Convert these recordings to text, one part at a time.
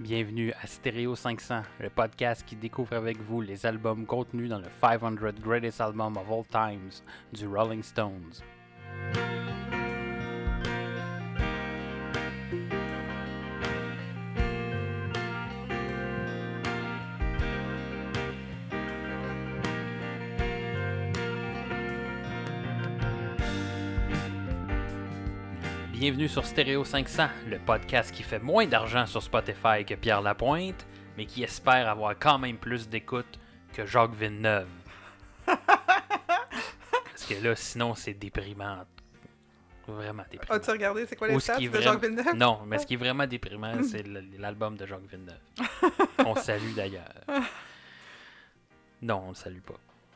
Bienvenue à Stereo 500, le podcast qui découvre avec vous les albums contenus dans le 500 Greatest Albums of All Times du Rolling Stones. Bienvenue sur Stereo 500, le podcast qui fait moins d'argent sur Spotify que Pierre Lapointe, mais qui espère avoir quand même plus d'écoute que Jacques Villeneuve. Parce que là, sinon, c'est déprimant. Vraiment déprimant. As-tu regardé c'est quoi les stats de Jacques Villeneuve? Non, mais ce qui est vraiment déprimant, c'est l'album de Jacques Villeneuve. On le salue d'ailleurs. Non, on le salue pas.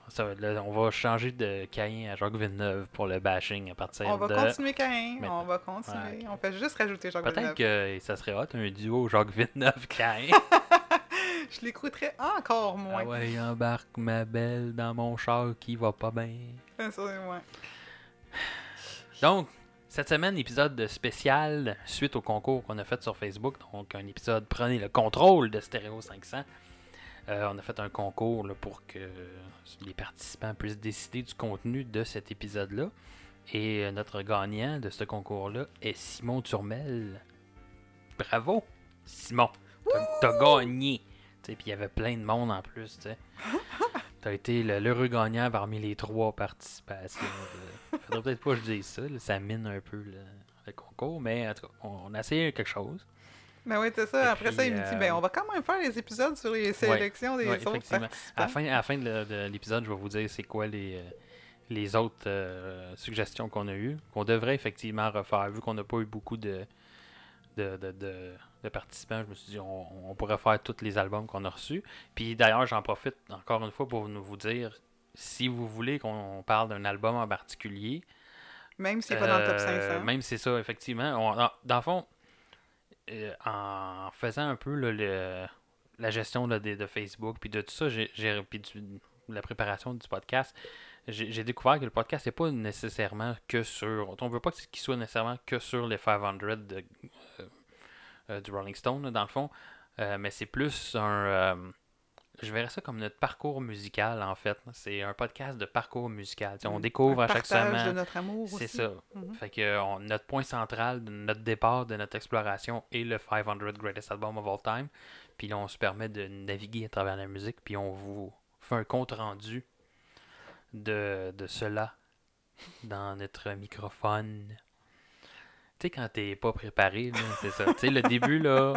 Ça, là, on va changer de Cain à Jacques Villeneuve pour le bashing à partir de... On va continuer Cain, on va continuer. Ah, okay. On peut juste rajouter Jacques Villeneuve. Peut-être que ça serait hot, un duo Jacques Villeneuve-Cain. Je l'écouterais encore moins. Ah ouais, embarque ma belle dans mon char qui va pas bien. Donc, cette semaine, épisode spécial suite au concours qu'on a fait sur Facebook. Donc, un épisode « Prenez le contrôle de Stereo 500 ». On a fait un concours là, pour que les participants puissent décider du contenu de cet épisode-là. Et notre gagnant de ce concours-là est Simon Turmel. Bravo, Simon! T'as gagné! Puis il y avait plein de monde en plus. T'as été l'heureux gagnant parmi les trois participations. Faudrait peut-être pas que je dise ça. Là, ça mine un peu le concours. Mais en tout cas, on a essayé quelque chose. Ben oui, c'est ça. Après ça, il me dit, on va quand même faire les épisodes sur les sélections des autres participants. À la fin de l'épisode, je vais vous dire c'est quoi les autres suggestions qu'on a eues, qu'on devrait effectivement refaire. Vu qu'on n'a pas eu beaucoup de participants, je me suis dit, on pourrait faire tous les albums qu'on a reçus. Puis d'ailleurs, j'en profite encore une fois pour vous dire, si vous voulez qu'on parle d'un album en particulier... Même s'il n'est pas dans le top 500. Même si c'est ça, effectivement. Dans le fond... en faisant un peu la gestion de Facebook puis de tout ça, la préparation du podcast, j'ai découvert que le podcast n'est pas nécessairement que sur... On ne veut pas qu'il soit nécessairement que sur les 500 du Rolling Stone, là, dans le fond, mais c'est plus un... je verrais ça comme notre parcours musical, en fait. C'est un podcast de parcours musical. On découvre à chaque semaine. Un partage de notre amour aussi. C'est ça. Mm-hmm. Fait que notre point central, notre départ de notre exploration est le 500 Greatest Album of All Time. Puis là, on se permet de naviguer à travers la musique. Puis on vous fait un compte-rendu de cela dans notre microphone. Tu sais, quand t'es pas préparé, là, c'est ça. Tu sais, le début, là,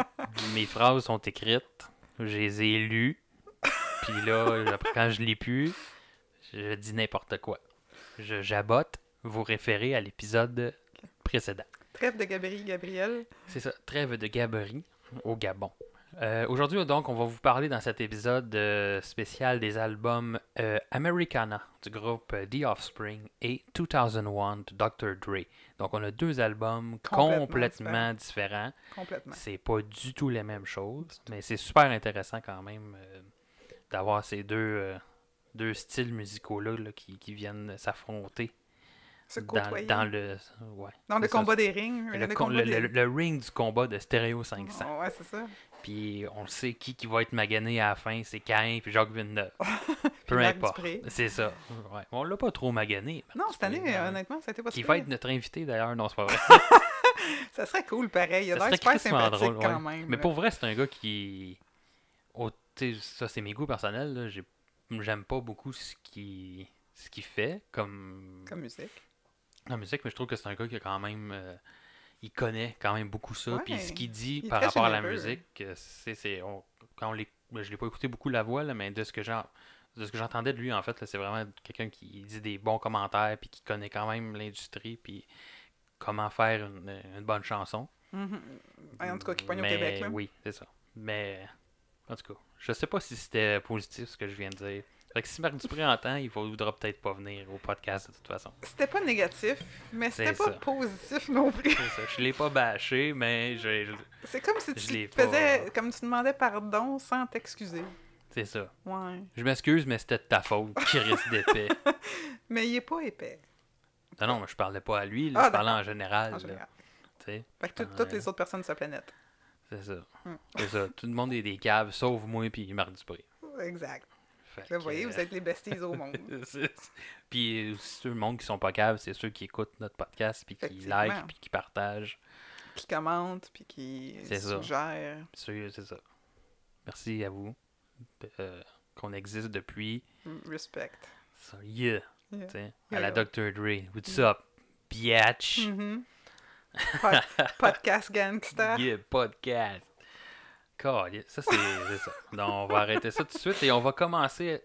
mes phrases sont écrites. Je les ai lues. Puis là, après, quand je l'ai pu, je dis n'importe quoi. Je jabote, vous référez à l'épisode précédent. Trêve de Gaberie, Gabriel. C'est ça, trêve de Gaberie au Gabon. Aujourd'hui, donc, on va vous parler dans cet épisode spécial des albums Americana du groupe The Offspring et 2001 de Dr. Dre. Donc, on a deux albums complètement différents. Complètement. C'est pas du tout les mêmes choses, mais c'est super intéressant quand même... d'avoir ces deux styles musicaux-là qui viennent s'affronter dans le combat des rings. Le ring du combat de Stereo 500. Oh, ouais, c'est ça. Puis on sait qui va être magané à la fin, c'est Cain puis Jacques Villeneuve. Peu importe. C'est ça. Ouais. On l'a pas trop magané. Non, cette année, honnêtement, ça a été pas super. Qui va être notre invité d'ailleurs, non, c'est pas vrai. Ça serait cool, pareil. Il a l'air super sympathique drôle, quand même. Mais pour vrai, c'est un gars qui... T'sais, ça c'est mes goûts personnels là. J'aime pas beaucoup ce qu'il fait comme musique, mais je trouve que c'est un gars qui a quand même il connaît quand même beaucoup ça, puis ce qu'il dit par rapport à la musique, je l'ai pas écouté beaucoup la voix là, mais de ce que j'entendais de lui en fait là, c'est vraiment quelqu'un qui dit des bons commentaires puis qui connaît quand même l'industrie puis comment faire une bonne chanson. Mm-hmm. En tout cas qui pogne au Québec là. Oui, c'est ça. Mais en tout cas, je sais pas si c'était positif ce que je viens de dire. Fait que si Marc Dupré entend, il voudra peut-être pas venir au podcast de toute façon. C'était pas négatif, mais c'était pas positif non plus. C'est ça. Je l'ai pas bâché, mais c'est comme si comme tu demandais pardon sans t'excuser. C'est ça. Ouais. Je m'excuse, mais c'était de ta faute, Chris d'épais. Mais il est pas épais. Non, mais je parlais pas à lui, je parlais en général. Fait que toutes les autres personnes de sa planète. C'est ça. C'est ça. Tout le monde est des caves, sauf moi et Marc Dupré. Exact. Là, vous voyez, vous êtes les besties au monde. Puis aussi, tout le monde qui sont pas caves, c'est ceux qui écoutent notre podcast, puis qui like, puis qui partagent. Qui commentent, puis qui suggèrent. C'est ça. Merci à vous. Qu'on existe depuis. Respect. So, à la Dr. Dre. What's up, biatch? Mm-hmm. Podcast gangster. Yeah, podcast. God, ça, c'est ça. Donc, on va arrêter ça tout de suite et on va commencer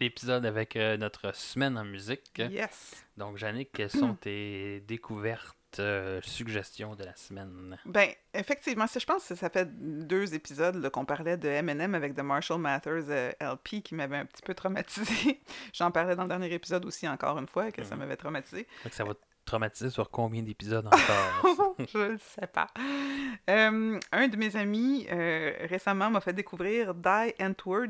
l'épisode avec notre semaine en musique. Yes. Donc, Jannick, quelles sont tes découvertes, suggestions de la semaine? Ben, effectivement, je pense que ça fait 2 épisodes là, qu'on parlait de Eminem avec The Marshall Mathers LP qui m'avait un petit peu traumatisé. J'en parlais dans le dernier épisode aussi, encore une fois, que ça m'avait traumatisé. Ça va traumatisé sur combien d'épisodes encore? Je ne sais pas. Un de mes amis récemment m'a fait découvrir Die Antwoord,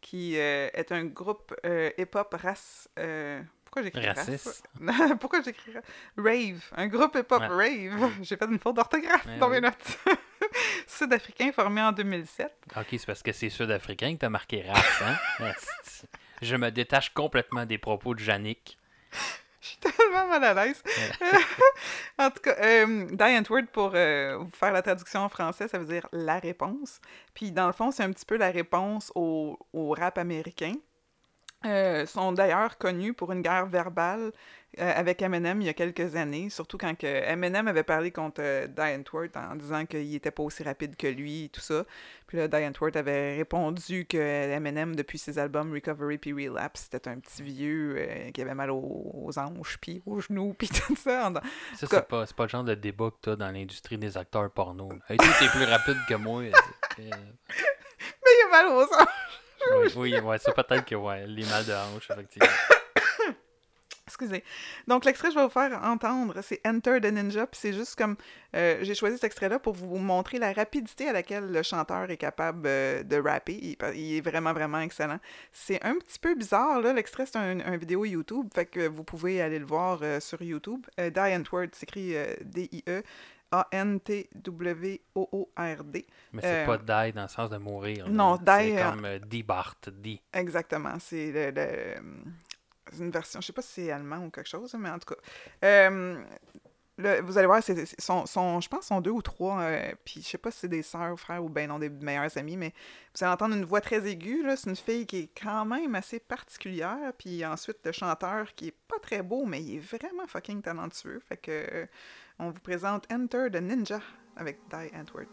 qui est un groupe hip-hop Pourquoi j'écris raciste? Pourquoi j'écris rave? Un groupe hip-hop rave. J'ai fait une faute d'orthographe dans mes notes. Sud-africain formé en 2007. Ok, c'est parce que c'est sud-africain que t'as marqué race, hein? Je me détache complètement des propos de Jannick. Je suis tellement mal à l'aise. En tout cas, Die Antwoord, pour faire la traduction en français, ça veut dire « la réponse ». Puis dans le fond, c'est un petit peu la réponse au rap américain. Sont d'ailleurs connus pour une guerre verbale avec Eminem il y a quelques années, surtout quand Eminem avait parlé contre Die Antwoord en disant qu'il n'était pas aussi rapide que lui et tout ça. Puis là, Die Antwoord avait répondu que Eminem, depuis ses albums Recovery puis Relapse, c'était un petit vieux qui avait mal aux hanches puis aux genoux puis tout ça. Ça, c'est pas le genre de débat que t'as dans l'industrie des acteurs porno. Hey, toi, t'es plus rapide que moi. Mais il a mal aux hanches. Oui, c'est peut-être que les mal de hanche, effectivement. Excusez. Donc, l'extrait que je vais vous faire entendre, c'est « Enter the Ninja », puis c'est juste comme... j'ai choisi cet extrait-là pour vous montrer la rapidité à laquelle le chanteur est capable de rapper. Il est vraiment, vraiment excellent. C'est un petit peu bizarre, là. L'extrait, c'est un vidéo YouTube, fait que vous pouvez aller le voir sur YouTube. « Die Antwoord », c'est écrit DIE ANTWOORD. Mais c'est pas die dans le sens de mourir. Non, die... C'est comme Bart, die. Exactement. C'est une version, je sais pas si c'est allemand ou quelque chose, mais en tout cas... vous allez voir, je pense sont 2 ou 3, puis je sais pas si c'est des sœurs ou frères ou ben non, des meilleurs amis, mais vous allez entendre une voix très aiguë, là, c'est une fille qui est quand même assez particulière, puis ensuite le chanteur qui est pas très beau, mais il est vraiment fucking talentueux, fait que on vous présente Enter the Ninja avec Die Antwoord.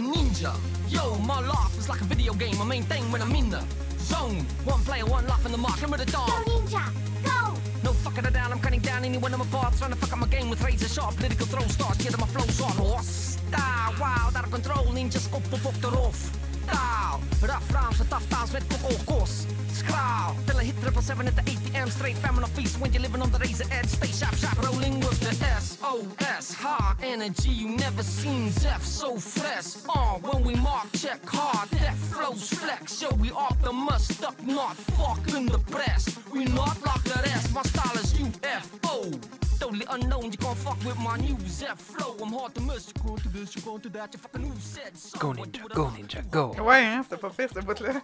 Ninja, yo, my life is like a video game. I main thing when I'm in the zone. One player, one life on the mark. I'm with the dog. Go ninja, go. No fucking it down. I'm cutting down anyone I'm apart. Trying to fuck up my game with razor sharp political throw starts. Get my flows on horse. Style, wild, out of control. Ninja scope for fuck the roof. Style, rough rhymes with tough times. Met fuck all course. Scrowl till I hit 777 at the ATM. Straight famine of feast when you're living on the razor edge. Stay sharp, sharp, rolling with the SOS. High energy, you never seen Zeph so fresh. When we mark, check hard, death flows flex. Yo, we Optimus, stuck not fucking the press. We not like the rest, my style is UFO. Totally unknown, you can't fuck with my new Zeph flow. I'm hard to miss, you go to this, you go to that, you fucking who said so. Go ninja, go. Ouais, hein, c'était pas fait, cette boîte-là.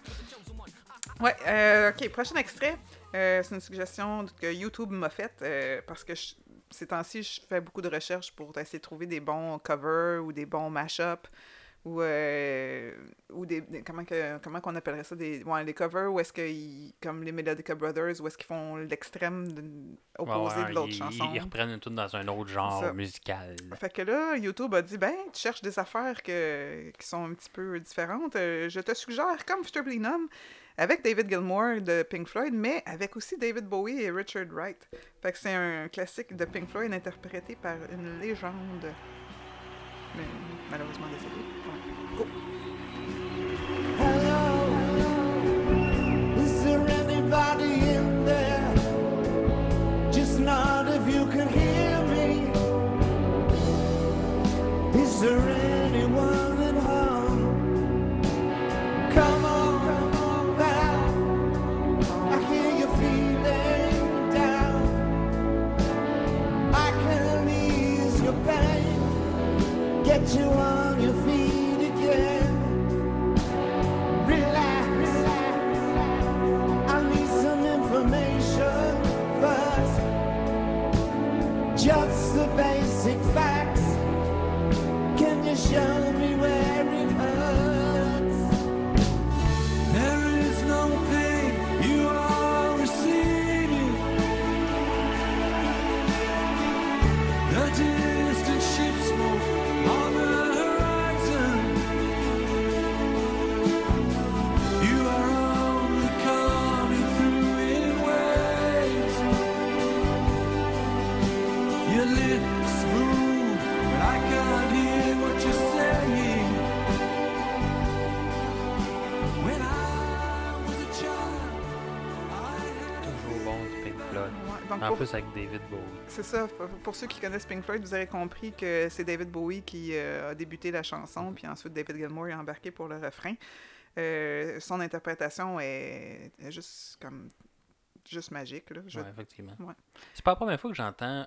Ouais, ok, prochain extrait, c'est une suggestion que YouTube m'a faite, parce que ces temps-ci, je fais beaucoup de recherches pour essayer de trouver des bons covers ou des bons mash-ups, ou des comment qu'on appellerait ça, les covers, où est-ce que, comme les Melodica Brothers, où est-ce qu'ils font l'extrême opposé de l'autre chanson. Ils reprennent une toute dans un autre genre musical. Fait que là, YouTube a dit, tu cherches des affaires qui sont un petit peu différentes, je te suggère Comfortably Numb, avec David Gilmour de Pink Floyd, mais avec aussi David Bowie et Richard Wright. Fait que c'est un classique de Pink Floyd interprété par une légende. Mais malheureusement décédée. Ouais. Hello. En plus avec David Bowie. C'est ça. Pour ceux qui connaissent Pink Floyd, vous aurez compris que c'est David Bowie qui a débuté la chanson, puis ensuite David Gilmour est embarqué pour le refrain. Son interprétation est juste comme... juste magique, là. Oui, effectivement. Ouais. C'est pas la première fois que j'entends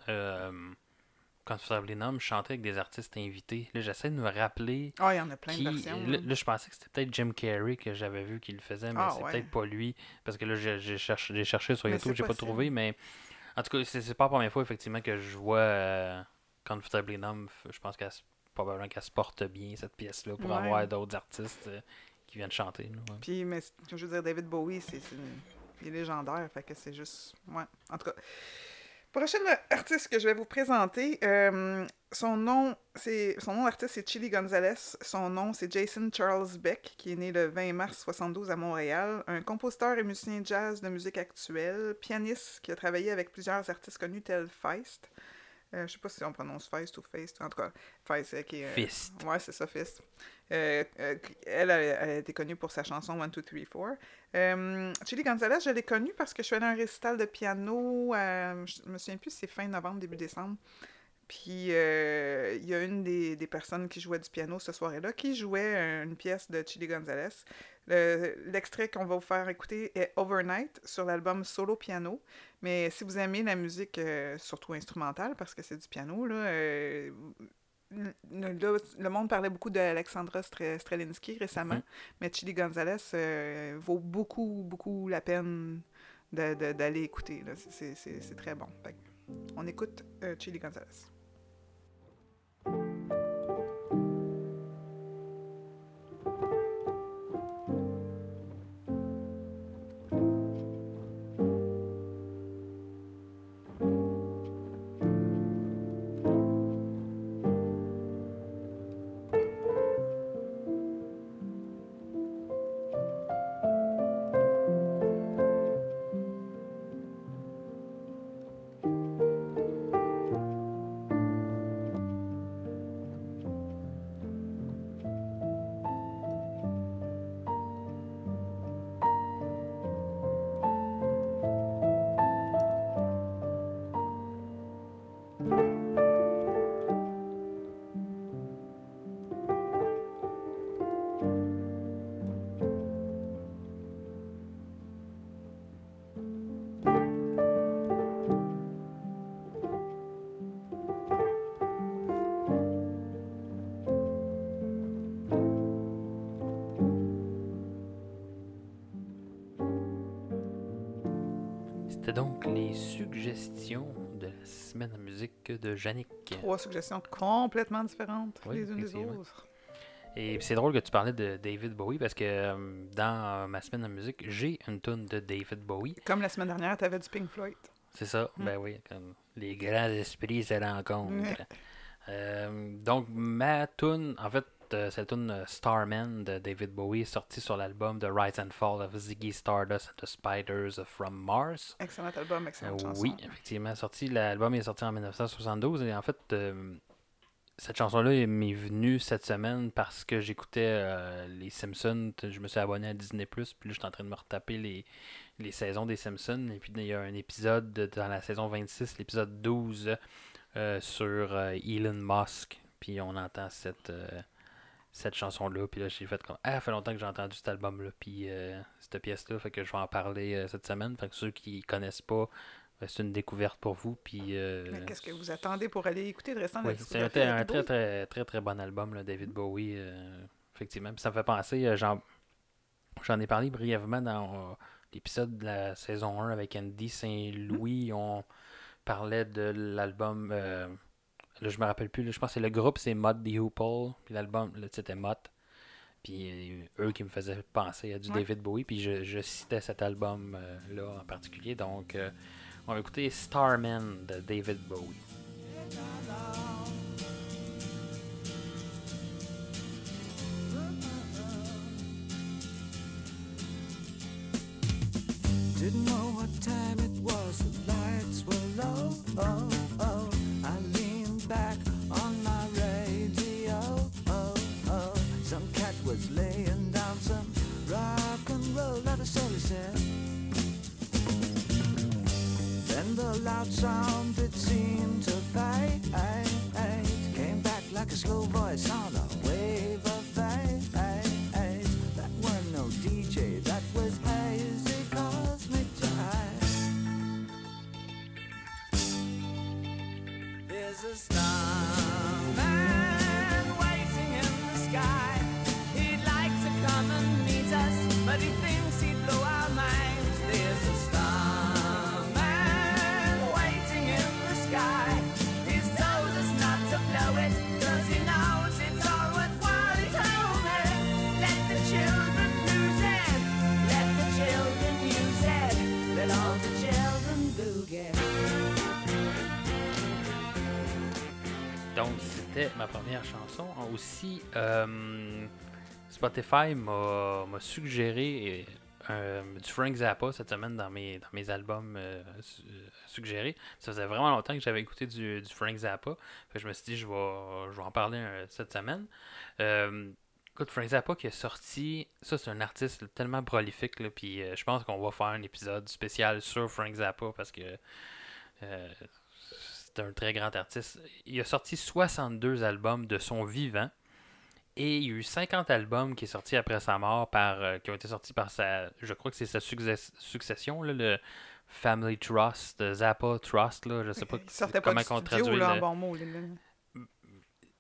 Conspiracy of One chanter avec des artistes invités. Là, j'essaie de me rappeler... Ah, il y en a plein de versions. Là, je pensais que c'était peut-être Jim Carrey que j'avais vu qui le faisait, mais c'est peut-être pas lui. Parce que là, j'ai cherché sur YouTube, j'ai pas trouvé, mais... En tout cas, c'est pas la première fois, effectivement, que je vois Conspiracy of One. Je pense qu'elle probablement qu'elle se porte bien, cette pièce-là, pour avoir d'autres artistes qui viennent chanter. Là, ouais. Puis, mais je veux dire, David Bowie, c'est il est légendaire, fait que c'est juste... Ouais. En tout cas, prochaine artiste que je vais vous présenter, son nom d'artiste, c'est Chilly Gonzales. Son nom, c'est Jason Charles Beck, qui est né le 20 mars 1972 à Montréal. Un compositeur et musicien jazz de musique actuelle, pianiste qui a travaillé avec plusieurs artistes connus tels Feist. Je sais pas si on prononce Feist ou Feist. En tout cas, Feist qui est... Feist. Ouais, c'est ça, Feist. Elle a été connue pour sa chanson 1, 2, 3, 4. Chilly Gonzales, je l'ai connue parce que je suis allée à un récital de piano, je me souviens plus si c'est fin novembre, début décembre. Puis il y a une des personnes qui jouait du piano ce soir-là qui jouait une pièce de Chilly Gonzales. L'extrait qu'on va vous faire écouter est Overnight sur l'album Solo Piano. Mais si vous aimez la musique, surtout instrumentale, parce que c'est du piano, là, le monde parlait beaucoup d'Alexandra Strelinski récemment, mais Chilly Gonzales vaut beaucoup, beaucoup la peine d'aller écouter. Là. C'est très bon. On écoute Chilly Gonzales. Donc, les suggestions de la semaine à musique de Yannick. 3 suggestions complètement différentes, oui, les unes des autres. Et c'est drôle que tu parlais de David Bowie, parce que dans ma semaine à musique, j'ai une toune de David Bowie. Comme la semaine dernière, tu avais du Pink Floyd. C'est ça, ben oui, comme les grands esprits se rencontrent. Donc, ma toune, en fait, c'est la toune Starman de David Bowie, sortie sur l'album The Rise and Fall of Ziggy Stardust and the Spiders from Mars. Excellent album, excellente chanson. Oui, effectivement. L'album est sorti en 1972 et en fait, cette chanson-là m'est venue cette semaine parce que j'écoutais les Simpsons. Je me suis abonné à Disney+, puis là, je suis en train de me retaper les saisons des Simpsons. Et puis, il y a un épisode dans la saison 26, l'épisode 12, sur Elon Musk. Puis, on entend cette chanson-là, puis là, j'ai fait comme... Ah, fait longtemps que j'ai entendu cet album-là, puis cette pièce-là, fait que je vais en parler cette semaine. Fait que ceux qui connaissent pas, c'est une découverte pour vous, puis... Mais qu'est-ce que vous attendez pour aller écouter le restant de la discographie? C'est un très, très, très, très bon album, là, David Bowie, effectivement. Puis ça me fait penser, j'en ai parlé brièvement dans l'épisode de la saison 1 avec Andy Saint-Louis, on parlait de l'album... Là, je me rappelle plus. Là, je pense que le groupe, c'est Mott the Hoople. Puis l'album, le titre est Mott. Puis eux qui me faisaient penser à du David Bowie. Puis je citais cet album-là en particulier. Donc, on va écouter Starman de David Bowie. Didn't know what time it was. The lights were low. Oh, oh. Back on my radio, oh, oh. Some cat was laying down some rock and roll at a solar set. Then the loud sound that seemed to fade. Came back like a slow voice on a wave of fade. That were no DJ, that was hazy cosmic time. There's a starman waiting in the sky. He'd like to come and meet us, but he thinks he'd blow our minds. There's a star. Donc, c'était ma première chanson. Aussi, Spotify m'a suggéré du Frank Zappa cette semaine dans mes albums suggérés. Ça faisait vraiment longtemps que j'avais écouté du Frank Zappa. Fait que je me suis dit, je vais en parler cette semaine. Écoute, Frank Zappa qui est sorti, ça c'est un artiste là, tellement prolifique. Là, puis je pense qu'on va faire un épisode spécial sur Frank Zappa parce que... un très grand artiste. Il a sorti 62 albums de son vivant et il y a eu 50 albums qui sont sortis après sa mort qui ont été sortis par sa, je crois que c'est sa succession, là, le Family Trust, Zappa Trust, là, je sais pas comment on traduit là, en bon mot,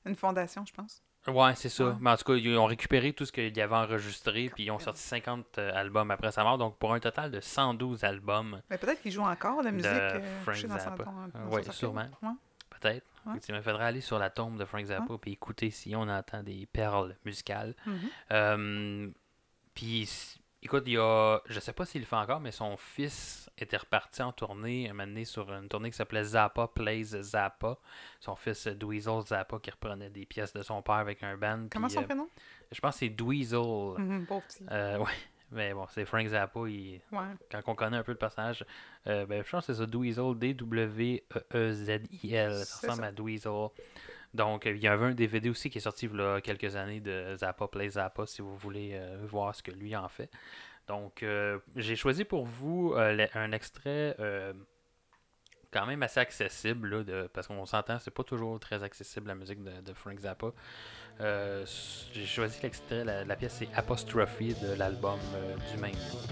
une fondation, je pense. Ouais, c'est ça. Ouais. Mais en tout cas, ils ont récupéré tout ce qu'il y avait enregistré, puis ils ont sorti 50 albums après sa mort, donc pour un total de 112 albums. Mais peut-être qu'ils jouent encore la musique de Frank Zappa. Oui, sûrement. Ouais. Peut-être. Ouais. Il me faudrait aller sur la tombe de Frank Zappa et écouter si on entend des perles musicales. Mm-hmm. Puis, écoute, il y a, je sais pas s'il le fait encore, mais son fils était reparti en tournée, un moment donné, sur une tournée qui s'appelait Zappa Plays Zappa. Son fils Dweezil Zappa qui reprenait des pièces de son père avec un band. Comment son prénom? Je pense que c'est Dweezil. Mm-hmm, pauvre petit. Ouais. Mais bon, c'est Frank Zappa. Ouais. Quand on connaît un peu le personnage, je pense que c'est ça, Dweezil, D-W-E-E-Z-I-L. Ça ressemble à Dweezil. Donc, il y avait un DVD aussi qui est sorti il y a quelques années de Zappa Play Zappa, si vous voulez voir ce que lui en fait. Donc, j'ai choisi pour vous un extrait quand même assez accessible, là, parce qu'on s'entend, c'est pas toujours très accessible la musique de Frank Zappa. J'ai choisi l'extrait, la pièce c'est Apostrophe de l'album du même nom.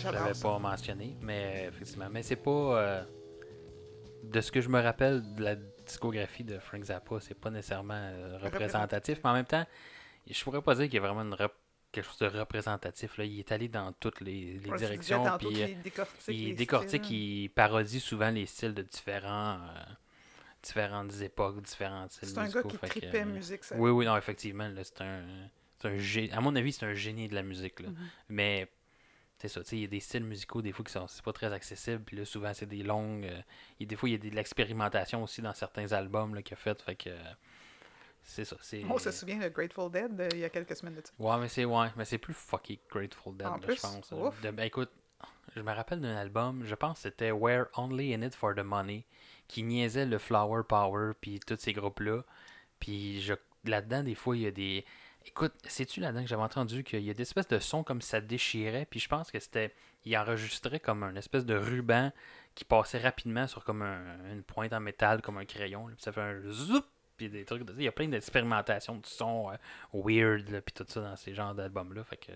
Je l'avais pas mentionné, mais effectivement. Mais c'est pas. De ce que je me rappelle de la discographie de Frank Zappa, c'est pas nécessairement représentatif. Mais en même temps, je pourrais pas dire qu'il y a vraiment quelque chose de représentatif. Là. Il est allé dans toutes les directions. Puis, il décortique, il parodie souvent les styles de différentes époques, différents styles. C'est un gars qui tripait musique, ça. Oui, non, effectivement. Là, à mon avis, c'est un génie de la musique. Là. Mm-hmm. Mais. C'est ça, tu sais, il y a des styles musicaux des fois qui sont c'est pas très accessibles, puis là souvent c'est des longues, des fois il y a de l'expérimentation aussi dans certains albums là, qu'il a fait que c'est ça, c'est... On se souvient de Grateful Dead il y a quelques semaines de ça. Ouais, mais c'est plus fucky Grateful Dead, là, je pense. Écoute, je me rappelle d'un album, je pense que c'était We're Only In It For The Money, qui niaisait le Flower Power puis tous ces groupes-là, puis là-dedans des fois il y a des... Écoute, sais-tu là-dedans que j'avais entendu qu'il y a des espèces de sons comme ça déchirait, puis je pense que c'était... Il enregistrait comme un espèce de ruban qui passait rapidement sur comme une pointe en métal, comme un crayon, là, puis ça fait un zoup, puis des trucs. Il y a plein d'expérimentations de sons weird, là, puis tout ça dans ces genres d'albums-là. Fait que,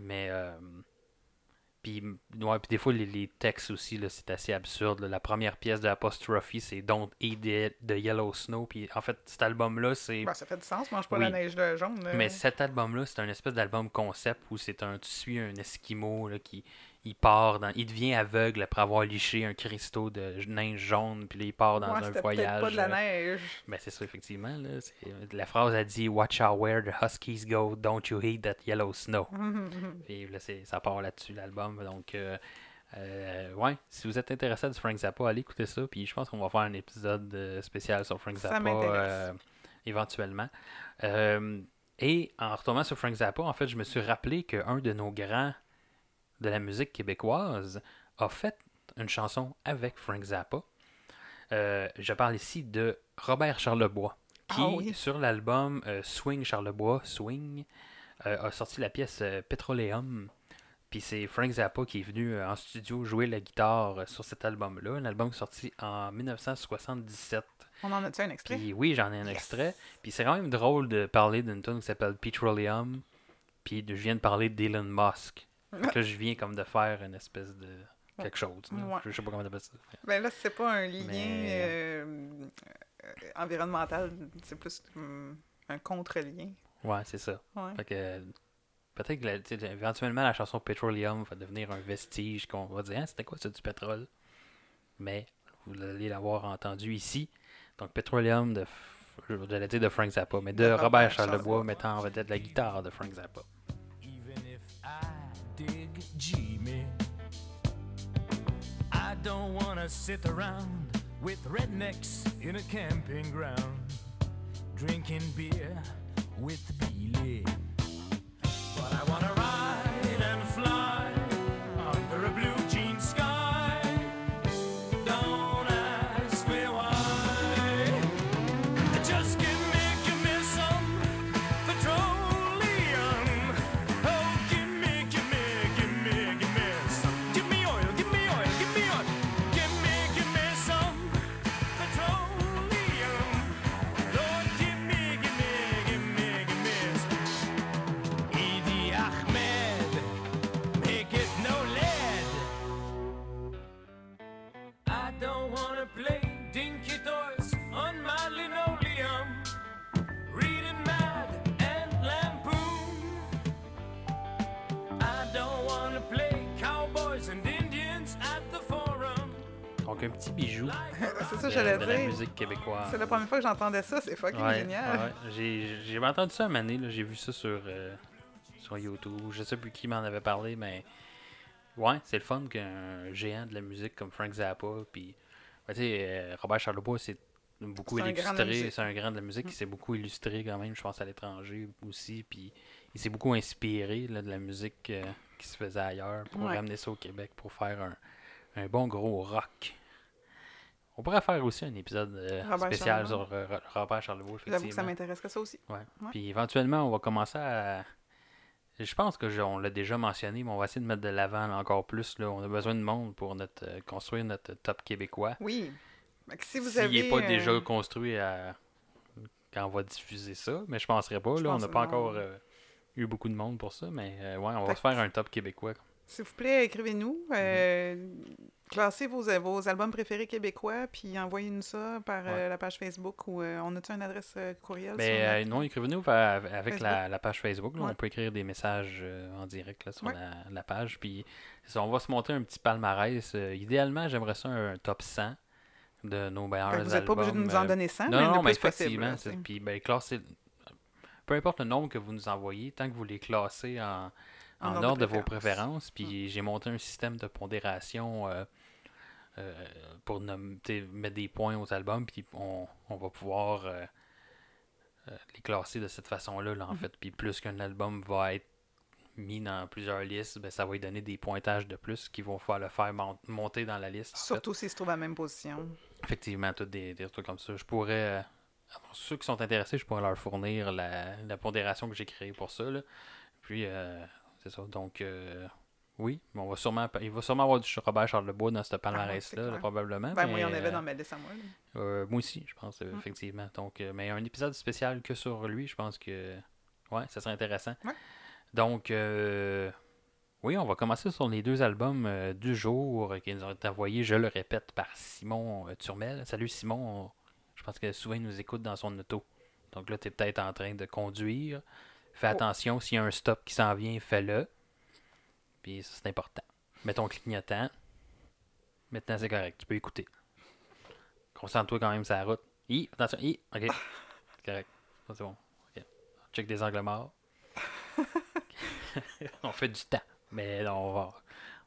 mais. Puis, ouais, puis des fois, les textes aussi, là, c'est assez absurde. Là. La première pièce de Apostrophe, c'est Don't Eat the Yellow Snow. Puis en fait, cet album-là, c'est. Ben, ça fait du sens, mange pas la neige de jaune. Là. Mais cet album-là, c'est un espèce d'album concept où c'est un. Tu suis un Esquimau là, qui. Il part dans. Il devient aveugle après avoir liché un cristaux de neige jaune, puis là, il part dans un voyage. Pas de la neige. Ben, c'est ça, effectivement. Là. C'est... La phrase a dit Watch out where the Huskies go, don't you hate that yellow snow. Puis là, ça part là-dessus, l'album. Donc, ouais, si vous êtes intéressé à du Frank Zappa, allez écouter ça. Puis je pense qu'on va faire un épisode spécial sur Frank Zappa éventuellement. Et en retournant sur Frank Zappa, en fait, je me suis rappelé qu'un de nos grands de la musique québécoise a fait une chanson avec Frank Zappa. Je parle ici de Robert Charlebois, qui, sur l'album Swing Charlebois, Swing, a sorti la pièce Petroleum. Puis c'est Frank Zappa qui est venu en studio jouer la guitare sur cet album-là. Un album sorti en 1977. On en a-tu un extrait? Puis, oui, j'en ai un extrait. Puis c'est quand même drôle de parler d'une tune qui s'appelle Petroleum. Puis je viens de parler d'Elon Musk. Donc là, je viens comme de faire une espèce de quelque chose. Ouais. Je sais pas comment t'appelles ça. Ben là, c'est pas un lien environnemental. C'est plus un contre-lien. Ouais, c'est ça. Ouais. Fait que peut-être que éventuellement, la chanson Petroleum va devenir un vestige qu'on va dire « Ah, c'était quoi ça, du pétrole? » Mais vous allez l'avoir entendu ici. Donc, Petroleum de... J'allais dire de Frank Zappa, mais de Robert Charlebois mettant en vedette la guitare de Frank Zappa. Dig Jimmy, I don't wanna sit around with rednecks in a camping ground, drinking beer with Billy, but I wanna ride and fly under a blue jean sky, don't ask me why, just give me some petroleum. Donc, un petit bijou. C'est ça, j'allais dire. La musique québécoise. C'est la première fois que j'entendais ça, c'est fucking génial. Ouais. J'ai entendu ça un moment donné, là. J'ai vu ça sur YouTube. Je sais plus qui m'en avait parlé, mais ouais, c'est le fun qu'un géant de la musique comme Frank Zappa, puis ben, tu sais, Robert Charlebois, c'est beaucoup illustré. C'est un grand de la musique qui s'est beaucoup illustré quand même, je pense, à l'étranger aussi. Puis il s'est beaucoup inspiré là, de la musique qui se faisait ailleurs pour ramener ça au Québec pour faire un bon gros rock. On pourrait faire aussi un épisode spécial sur Robert Charlebois. J'avoue que ça m'intéresserait ça aussi. Ouais. Puis éventuellement, on va commencer à... Je pense qu'on l'a déjà mentionné, mais on va essayer de mettre de l'avant là, encore plus. Là. On a besoin de monde pour construire notre top québécois. Oui. Donc, si il n'est pas déjà construit quand on va diffuser ça, mais je ne penserais pas. Là, on n'a pas encore eu beaucoup de monde pour ça, mais ouais, on va se faire un top québécois. S'il vous plaît, écrivez-nous. Classez vos albums préférés québécois, puis envoyez-nous ça par la page Facebook ou on a-tu une adresse courriel? Ben, non, écrivez-nous avec la page Facebook. Là, on peut écrire des messages en direct là, sur la page. Puis on va se monter un petit palmarès. Idéalement, j'aimerais ça un top 100 de nos meilleurs albums. Vous n'êtes pas obligé de nous en donner 100, mais le plus possible. Non, mais effectivement. Puis classez... Peu importe le nombre que vous nous envoyez, tant que vous les classez en ordre de vos préférences, puis j'ai monté un système de pondération pour mettre des points aux albums, puis on va pouvoir les classer de cette façon-là, là, en fait. Puis plus qu'un album va être mis dans plusieurs listes, ben, ça va lui donner des pointages de plus qui vont faire le faire monter dans la liste. Surtout s'il se trouve à la même position. Effectivement, tous des trucs comme ça. Je pourrais... pour ceux qui sont intéressés, je pourrais leur fournir la pondération que j'ai créée pour ça, là. Puis... c'est ça. Donc, Oui, mais on va sûrement, il va sûrement avoir du Robert Charlebois dans ce palmarès-là, ah ouais, probablement. Ben, mais, moi, il y en avait dans ma liste à moi. Moi aussi, je pense, effectivement. Donc, mais un épisode spécial que sur lui, je pense que ouais, ça serait intéressant. Ouais. Donc, oui, on va commencer sur les deux albums du jour qui nous ont été envoyés, je le répète, par Simon Turmel. Salut Simon, je pense que souvent il nous écoute dans son auto. Donc là, tu es peut-être en train de conduire. Fais attention, s'il y a un stop qui s'en vient, fais-le. Puis ça, c'est important. Mets ton clignotant. Maintenant, c'est correct. Tu peux écouter. Concentre-toi quand même sur la route. Hi, attention. Hi, OK. C'est correct. C'est bon. OK. On check des angles morts. Okay. On fait du temps. Mais là, on va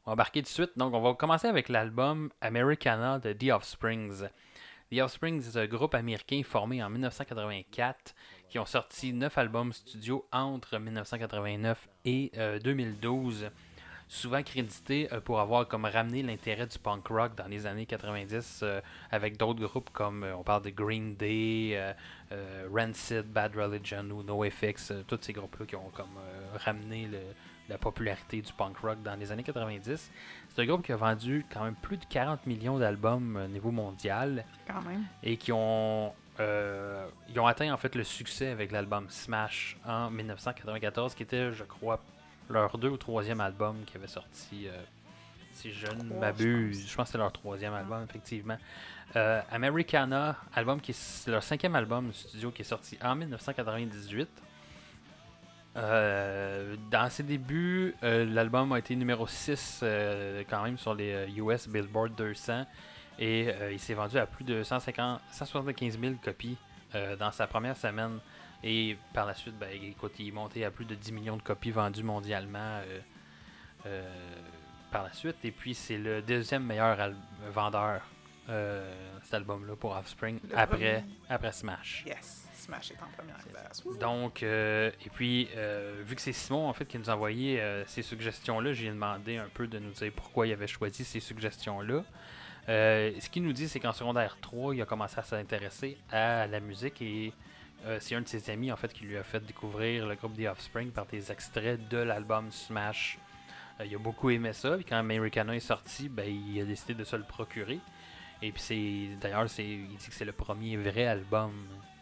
embarquer tout de suite. Donc, on va commencer avec l'album Americana de The Offspring. The Offspring, c'est un groupe américain formé en 1984 qui ont sorti 9 albums studio entre 1989 et 2012. Souvent crédité pour avoir comme ramené l'intérêt du punk rock dans les années 90 avec d'autres groupes comme, on parle de Green Day, Rancid, Bad Religion ou NoFX, tous ces groupes-là qui ont comme ramené la popularité du punk rock dans les années 90. C'est un groupe qui a vendu quand même plus de 40 millions d'albums au niveau mondial. Quand même. Et qui ont... ils ont atteint en fait le succès avec l'album Smash en 1994, qui était, je crois, leur 2e ou 3e album qui avait sorti, si je ne m'abuse, je pense que c'est leur 3e album, effectivement. Americana, album qui est leur 5e album studio qui est sorti en 1998. Dans ses débuts, l'album a été numéro 6 quand même sur les US Billboard 200. Et il s'est vendu à plus de 175 000 copies dans sa première semaine. Et par la suite, ben, écoute, il est monté à plus de 10 millions de copies vendues mondialement par la suite. Et puis, c'est le 2e meilleur vendeur, cet album-là, pour Offspring, après Smash. Yes, Smash est en première place. Donc, et puis, vu que c'est Simon, en fait, qui nous a envoyé ces suggestions-là, j'ai demandé un peu de nous dire pourquoi il avait choisi ces suggestions-là. Ce qu'il nous dit, c'est qu'en secondaire 3, il a commencé à s'intéresser à la musique et c'est un de ses amis en fait qui lui a fait découvrir le groupe The Offspring par des extraits de l'album Smash. Il a beaucoup aimé ça et quand Americana est sorti, ben, il a décidé de se le procurer. Et puis il dit que c'est le premier vrai album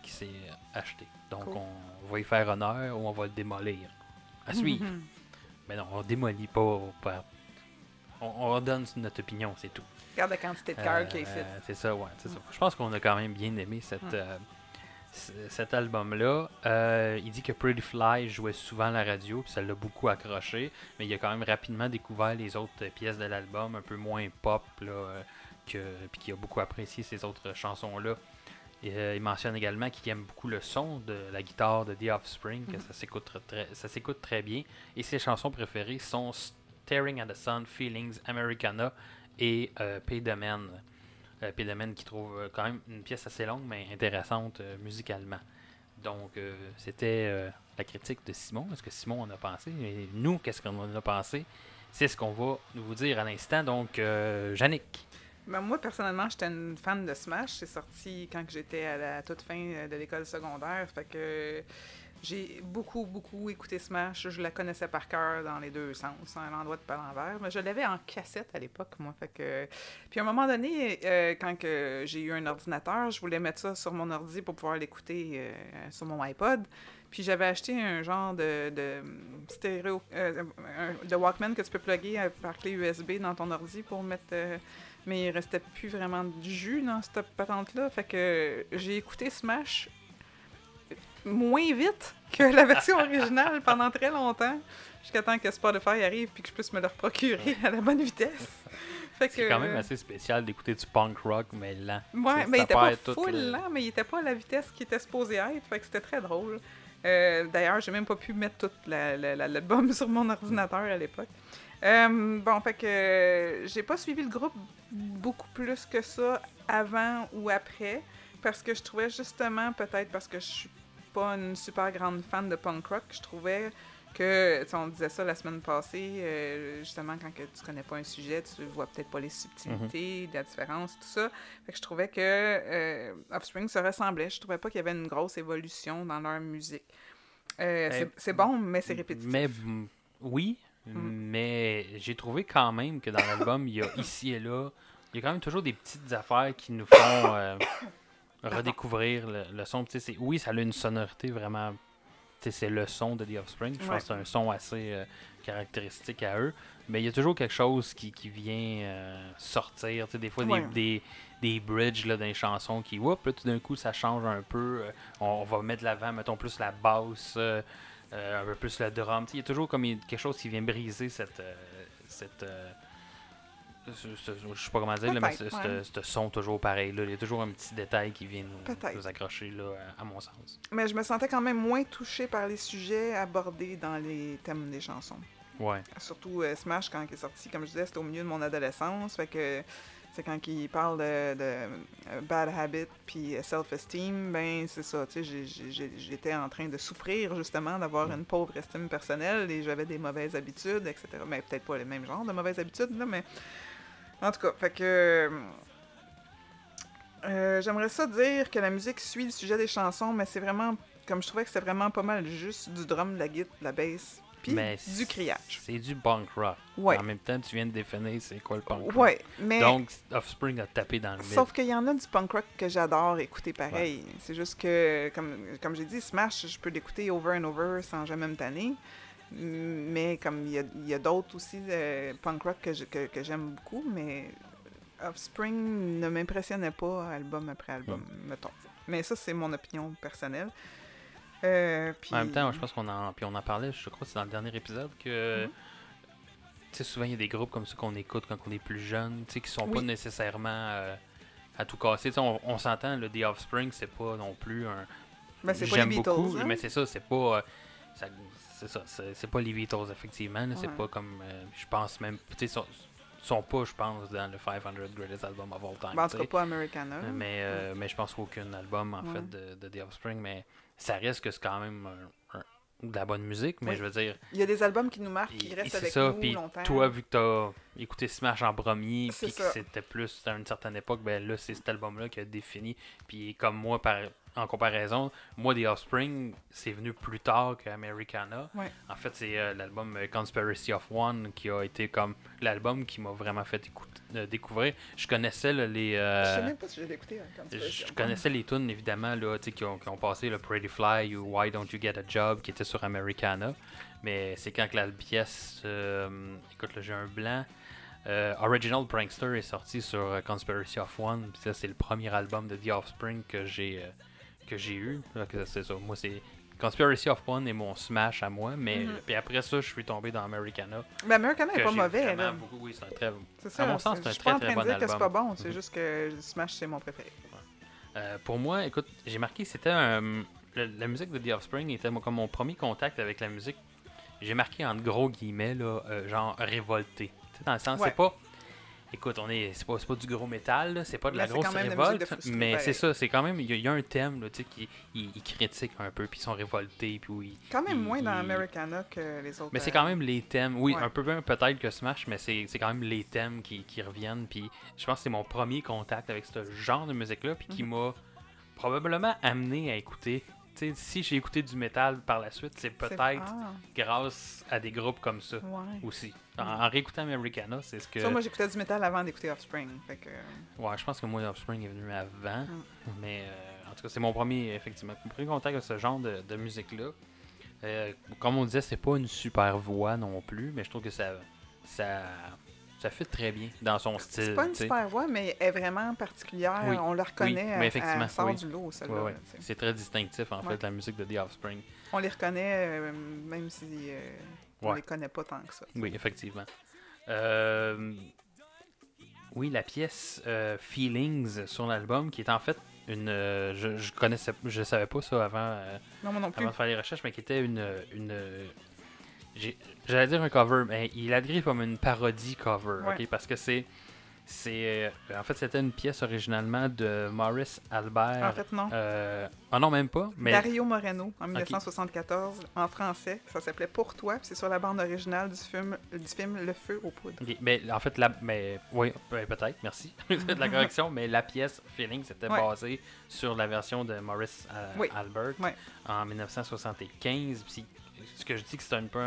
qu'il s'est acheté. Donc cool. On va y faire honneur ou on va le démolir. À suivre. Mais non, on démolit pas. On donne notre opinion, c'est tout. Regarde la quantité de cœur qu'il y a ici. C'est ça, ouais. C'est ça. Je pense qu'on a quand même bien aimé cet album-là. Il dit que Pretty Fly jouait souvent à la radio, puis ça l'a beaucoup accroché, mais il a quand même rapidement découvert les autres pièces de l'album, un peu moins pop, là, puis qu'il a beaucoup apprécié ces autres chansons-là. Et, il mentionne également qu'il aime beaucoup le son de la guitare de The Offspring, que ça s'écoute très bien, et ses chansons préférées sont Staring at the Sun, Feelings, Americana et Pay the Man. Pay the Man qui trouve quand même une pièce assez longue mais intéressante musicalement. Donc c'était la critique de Simon. Est-ce que Simon en a pensé? Et nous, qu'est-ce qu'on en a pensé? C'est ce qu'on va vous dire à l'instant. Donc Yannick. Ben, moi personnellement, j'étais une fan de Smash. C'est sorti quand j'étais à la toute fin de l'école secondaire. Fait que j'ai beaucoup écouté Smash. Je la connaissais par cœur dans les deux sens, à l'endroit de pas l'envers. Mais je l'avais en cassette à l'époque, moi. Fait que... Puis à un moment donné, quand que j'ai eu un ordinateur, je voulais mettre ça sur mon ordi pour pouvoir l'écouter sur mon iPod. Puis j'avais acheté un genre de stéréo, de Walkman que tu peux plugger par clé USB dans ton ordi pour mettre... mais il restait plus vraiment du jus dans cette patente-là. Fait que j'ai écouté Smash... moins vite que la version originale pendant très longtemps, jusqu'à temps que Spotify arrive puis que je puisse me le procurer à la bonne vitesse. Fait que, c'est quand même assez spécial d'écouter du punk rock, mais lent. Ouais, mais il était pas full lent, mais il était pas à la vitesse qui était supposée être, fait que c'était très drôle. D'ailleurs, j'ai même pas pu mettre toute l'album sur mon ordinateur à l'époque. Bon, fait que j'ai pas suivi le groupe beaucoup plus que ça avant ou après, parce que je trouvais justement, peut-être parce que je suis pas une super grande fan de punk rock. Je trouvais que, on disait ça la semaine passée, justement, quand que tu connais pas un sujet, tu vois peut-être pas les subtilités, la différence, tout ça. Fait que je trouvais que Offspring se ressemblait. Je trouvais pas qu'il y avait une grosse évolution dans leur musique. C'est bon, mais c'est répétitif. Mais oui, mais j'ai trouvé quand même que dans l'album, il y a ici et là, il y a quand même toujours des petites affaires qui nous font redécouvrir le son. C'est, oui, ça a une sonorité vraiment... c'est le son de The Offspring. Je pense que c'est un son assez caractéristique à eux. Mais il y a toujours quelque chose qui vient sortir. T'sais, des fois, des bridges là, dans les chansons qui, oups, là, tout d'un coup, ça change un peu. On va mettre de l'avant, mettons, plus la basse, un peu plus le drum. Il y a toujours comme quelque chose qui vient briser cette je sais pas comment dire, là, mais ce son toujours pareil. Là. Il y a toujours un petit détail qui vient nous accrocher, là, à mon sens. Mais je me sentais quand même moins touchée par les sujets abordés dans les thèmes des chansons. Ouais. Surtout Smash, quand il est sorti, comme je disais, c'était au milieu de mon adolescence. Fait que c'est quand il parle de bad habit puis self-esteem, ben c'est ça. J'étais en train de souffrir, justement, d'avoir une pauvre estime personnelle et j'avais des mauvaises habitudes, etc. Mais peut-être pas le même genre de mauvaises habitudes, là, mais... En tout cas, fait que j'aimerais ça dire que la musique suit le sujet des chansons, mais c'est vraiment, comme je trouvais que c'était vraiment pas mal juste du drum, de la guitare, de la bass, puis du criage. C'est du punk rock. Ouais. En même temps, tu viens de définir c'est quoi le punk rock. Mais... Donc, Offspring a tapé dans le mille. Sauf qu'il y en a du punk rock que j'adore écouter pareil. Ouais. C'est juste que, comme j'ai dit, Smash, je peux l'écouter over and over sans jamais me tanner. Mais comme il y a d'autres aussi punk rock que j'aime beaucoup, mais Offspring ne m'impressionnait pas album après album, mettons. Mais ça, c'est mon opinion personnelle. Puis... En même temps, je pense qu'on en parlait, je crois que c'est dans le dernier épisode, que souvent il y a des groupes comme ça qu'on écoute quand on est plus jeune, qui sont pas nécessairement à tout casser. On s'entend, le The Offspring, c'est pas non plus un... Ben, c'est j'aime pas les Beatles, beaucoup, hein? Mais c'est ça, c'est pas... c'est pas les Beatles, effectivement. Là, c'est pas comme... je pense même... Ils sont pas, je pense, dans le 500 Greatest Album of All Time. En tout cas, pas Americana. Mais je pense qu'aucun album, en fait, de The Offspring. Mais ça reste que c'est quand même de la bonne musique, mais je veux dire... Il y a des albums qui nous marquent, qui restent avec nous pis longtemps. Toi, vu que t'as écouté Smash en premier, puis que c'était plus à une certaine époque, ben là, c'est cet album-là qui a défini. Puis comme moi, en comparaison, moi, The Offspring, c'est venu plus tard qu'Americana. Ouais. En fait, c'est l'album Conspiracy of One qui a été comme l'album qui m'a vraiment fait découvrir. Je connaissais là, les... Je sais même pas si je l'ai écouté. Je connaissais les tunes, évidemment, là, qui ont passé, le Pretty Fly ou Why Don't You Get a Job, qui était sur Americana. Mais c'est quand que la pièce... écoute, là, j'ai un blanc. Original Prankster est sorti sur Conspiracy of One. Puis ça, c'est le premier album de The Offspring que j'ai... eu. C'est ça. Moi, c'est Conspiracy of One et mon Smash à moi, mais puis après ça, je suis tombé dans Americana. Mais Americana est pas mauvais. Là. Beaucoup, oui, c'est un très... C'est ça, à mon sens, c'est un très, très bon album. Je suis pas en train de dire que c'est pas bon, c'est juste que Smash, c'est mon préféré. Ouais. Pour moi, écoute, j'ai marqué c'était la musique de The Offspring était comme mon premier contact avec la musique. J'ai marqué entre gros guillemets, là, genre révolté. T'sais, dans le sens, c'est pas... Écoute, c'est pas du gros métal, là, c'est pas de la grosse révolte, mais c'est ça, c'est quand même, il y a un thème là, qui critique un peu, puis ils sont révoltés, puis quand même moins dans Americana que les autres. Mais c'est quand même les thèmes, un peu peut-être que Smash, mais c'est quand même les thèmes qui reviennent, puis je pense que c'est mon premier contact avec ce genre de musique-là, puis qui m'a probablement amené à écouter. T'sais, si j'ai écouté du métal par la suite, c'est peut-être grâce à des groupes comme ça aussi. En réécoutant Americana, c'est ce que... Moi, j'écoutais du métal avant d'écouter Offspring. Fait que... Ouais, je pense que moi, Offspring est venu avant. Mais en tout cas, c'est mon premier contact avec ce genre de musique-là. Comme on disait, c'est pas une super voix non plus, mais je trouve que ça fit très bien dans son style. C'est pas une super voix, mais elle est vraiment particulière. Oui. On la reconnaît. Oui, effectivement, elle sort du lot, celle-là. Oui. C'est très distinctif, en fait, la musique de The Offspring. On les reconnaît, même si on les connaît pas tant que ça. Oui, effectivement. Oui, la pièce Feelings sur l'album, qui est en fait une... je savais pas ça avant, non, moi non plus. Avant de faire les recherches, mais qui était une j'allais dire un cover, mais il l'agrippe comme une parodie cover, parce que c'est en fait, c'était une pièce originalement de Maurice Albert. En fait, non. Non, même pas. Mais... Dario Moreno, en 1974, en français. Ça s'appelait Pour toi, puis c'est sur la bande originale du film Le Feu aux poudres. Okay. Mais en fait, oui, peut-être, merci de la correction, mais la pièce Feeling, c'était basée sur la version de Maurice Albert en 1975, puis ce que je dis que c'est un peu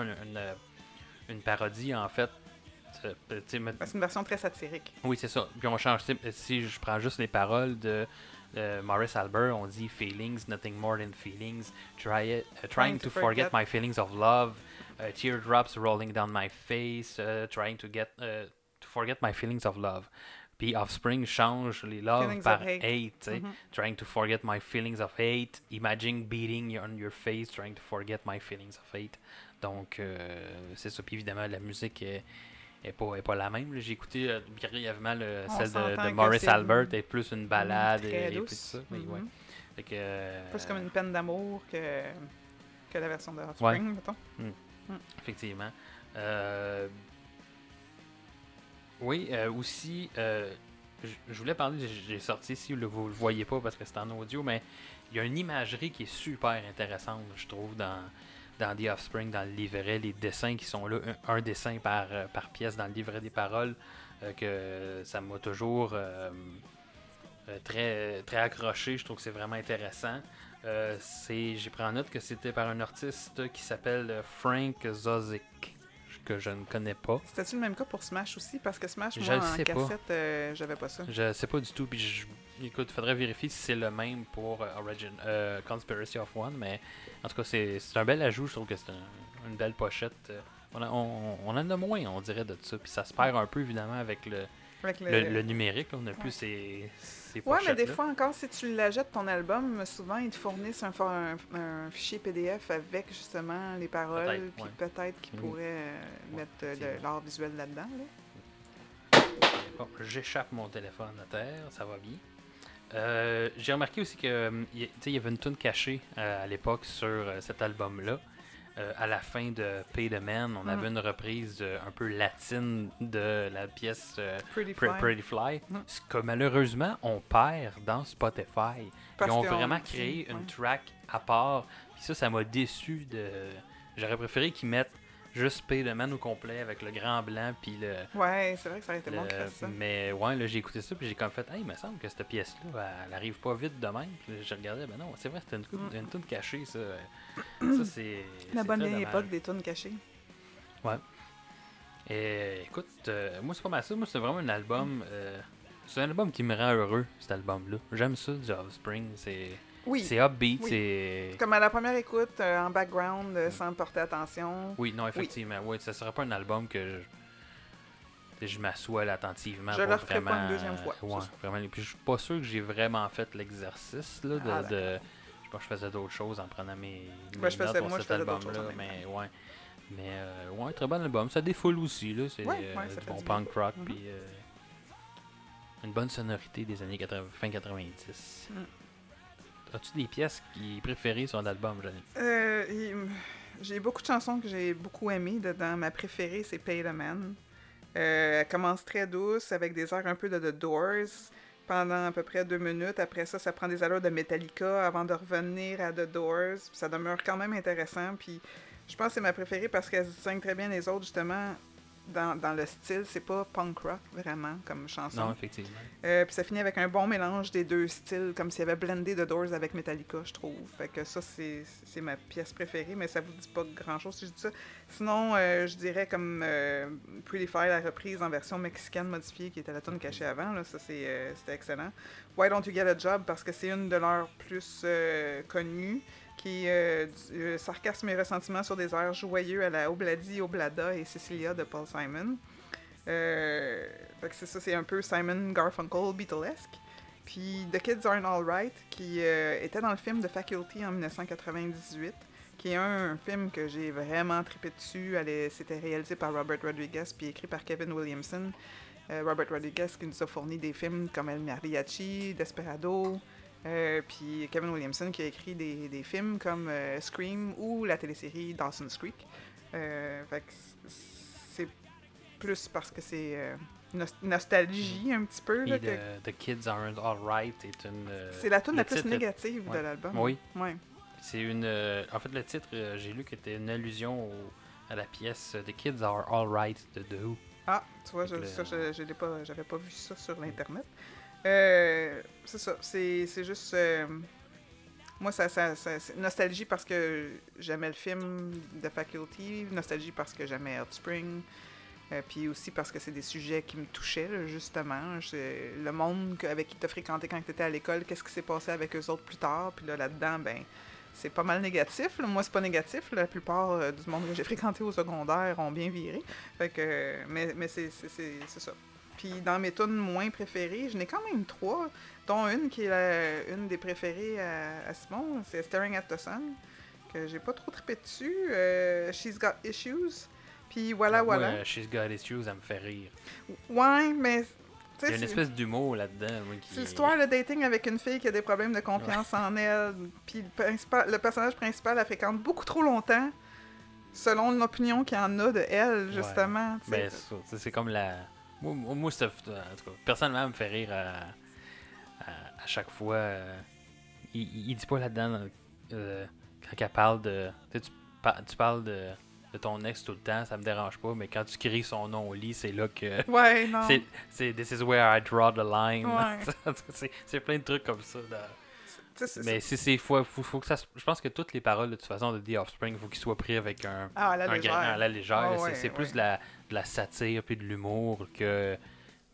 une parodie, en fait. C'est une version très satirique. Oui, c'est ça. Puis on change. Si je prends juste les paroles de Maurice Albert, on dit feelings, nothing more than feelings. Trying to forget my feelings of love. Teardrops rolling down my face. Trying to forget my feelings of love. Puis Offspring change les love feelings par hate. Mm-hmm. Trying to forget my feelings of hate. Imagine beating on your face. Trying to forget my feelings of hate. Donc, c'est ça. Puis évidemment, la musique est pas la même. J'ai écouté brièvement celle de Maurice Albert, est plus une balade très et plus ça. Mais ouais. Fait que, plus comme une peine d'amour que la version de Offspring, mettons. Effectivement. Oui, aussi, je voulais parler, j'ai sorti ici, vous le voyez pas parce que c'est en audio, mais il y a une imagerie qui est super intéressante, je trouve, dans The Offspring, dans le livret, les dessins qui sont là, un dessin par pièce dans le livret des paroles, que ça m'a toujours très, très accroché. Je trouve que c'est vraiment intéressant. J'ai pris en note que c'était par un artiste qui s'appelle Frank Zappa, que je ne connais pas. C'était-tu le même cas pour Smash aussi? Parce que Smash, moi, en cassette, j'avais pas ça. Je sais pas du tout. Puis écoute, faudrait vérifier si c'est le même pour Conspiracy of One, mais en tout cas, c'est un bel ajout. Je trouve que c'est une belle pochette. On en a moins, on dirait, de ça. Puis ça se perd un peu, évidemment, avec le numérique. On n'a plus ces pochettes-là. Ouais, mais des fois encore, si tu l'achètes ton album, souvent, ils te fournissent un fichier PDF avec, justement, les paroles. Puis peut-être qu'ils pourraient mettre de l'art visuel là-dedans. Là. Bon, j'échappe mon téléphone à terre, ça va bien. J'ai remarqué aussi que il y avait une toune cachée à l'époque sur cet album-là. À la fin de Pay the Man, on avait une reprise un peu latine de la pièce Pretty Fly. Ce que malheureusement, on perd dans Spotify. Ils ont vraiment créé une track à part. Puis ça m'a déçu. J'aurais préféré qu'ils mettent juste Pay the Man au complet avec le grand blanc. Puis ouais, c'est vrai que ça aurait été bon de faire ça. Mais ouais, là, j'ai écouté ça puis j'ai comme fait, hey, il me semble que cette pièce-là, elle arrive pas vite de même. Puis là, je regardais, ben non, c'est vrai, c'était une toune cachée, ça. Ça, c'est la bonne vieille époque des tunes cachées. Ouais. Et écoute, moi, c'est pas mal ça. Moi, c'est vraiment un album. C'est un album qui me rend heureux, cet album-là. J'aime ça, du Offspring. C'est upbeat. Oui. C'est comme à la première écoute, en background, sans porter attention. Oui, non, effectivement. Oui. Ça serait pas un album que je m'assois attentivement. Je le referai pas une deuxième fois. Ouais, vraiment. Et puis, je suis pas sûr que j'ai vraiment fait l'exercice là, Moi, je faisais d'autres choses en prenant mes notes pour cet album-là. Mais très bon album. Ça défoule aussi. Là. C'est du bon punk rock. Puis une bonne sonorité des années 80, fin 90. As-tu des pièces préférées sur l'album, Johnny? J'ai beaucoup de chansons que j'ai beaucoup aimées dedans. Ma préférée, c'est Pay the Man. Elle commence très douce avec des airs un peu de The Doors. Pendant à peu près 2 minutes. Après ça, ça prend des allures de Metallica avant de revenir à The Doors. Puis ça demeure quand même intéressant. Puis je pense que c'est ma préférée parce qu'elle se distingue très bien des autres, justement, dans le style. C'est pas punk rock, vraiment, comme chanson. Non, effectivement. Puis ça finit avec un bon mélange des deux styles, comme s'il y avait blendé The Doors avec Metallica, je trouve. Fait que ça, c'est ma pièce préférée, mais ça vous dit pas grand-chose si je dis ça. Sinon, je dirais comme Pretty Fly, la reprise en version mexicaine modifiée, qui était la tune cachée avant. Là, ça, c'était excellent. Why Don't You Get a Job, parce que c'est une de leurs plus connues, qui sarcasme et ressentiments sur des airs joyeux à la Obladi, Oblada et Cecilia de Paul Simon. Fait que c'est un peu Simon Garfunkel Beatlesque. Puis The Kids Aren't Alright, qui était dans le film The Faculty en 1998, qui est un film que j'ai vraiment trippé dessus. C'était réalisé par Robert Rodriguez puis écrit par Kevin Williamson. Robert Rodriguez qui nous a fourni des films comme El Mariachi, Desperado. Puis Kevin Williamson qui a écrit des films comme Scream ou la télésérie Dawson's Creek. Fait que c'est plus parce que c'est nostalgie un petit peu. Là, The Kids Aren't Alright est une... c'est la tune la plus négative de l'album. Oui. Ouais. C'est une... en fait, le titre, j'ai lu qu'il était une allusion à la pièce The Kids Are Alright de The Who. Ah, tu vois, j'avais pas vu ça sur l'Internet. C'est ça, c'est juste Moi, c'est nostalgie parce que j'aimais le film de Faculty, nostalgie parce que j'aimais Offspring, puis aussi parce que c'est des sujets qui me touchaient, là, justement. C'est le monde avec qui tu as fréquenté quand tu étais à l'école, qu'est-ce qui s'est passé avec eux autres plus tard, puis là, là-dedans, ben c'est pas mal négatif. Là. Moi, c'est pas négatif. Là. La plupart du monde que j'ai fréquenté au secondaire ont bien viré. Fait que, mais c'est ça. Puis dans mes tunes moins préférées, je n'ai quand même trois, dont une qui est une des préférées à Simon, c'est Staring at the Sun, que j'ai pas trop trippé dessus, She's Got Issues, puis Voilà Voilà. Ouais, She's Got Issues, ça me fait rire. Ouais, mais... Il y a une espèce d'humour là-dedans. Oui, qui... C'est l'histoire de dating avec une fille qui a des problèmes de confiance en elle, puis le personnage principal la fréquente beaucoup trop longtemps, selon l'opinion qu'il y en a de elle, justement. Ouais. Ben, c'est comme la... Moi, en tout cas, personnellement, me fait rire à chaque fois. Il dit pas là-dedans, quand elle parle de... Tu parles de ton ex tout le temps, ça me dérange pas, mais quand tu cries son nom au lit, c'est là que... Ouais, non. C'est « This is where I draw the line ouais. ». C'est plein de trucs comme ça. Mais si c'est... faut que ça, je pense que toutes les paroles, de toute façon, de The Offspring, il faut qu'ils soient pris avec un grain à la légère. Oh, c'est plus de la satire puis de l'humour que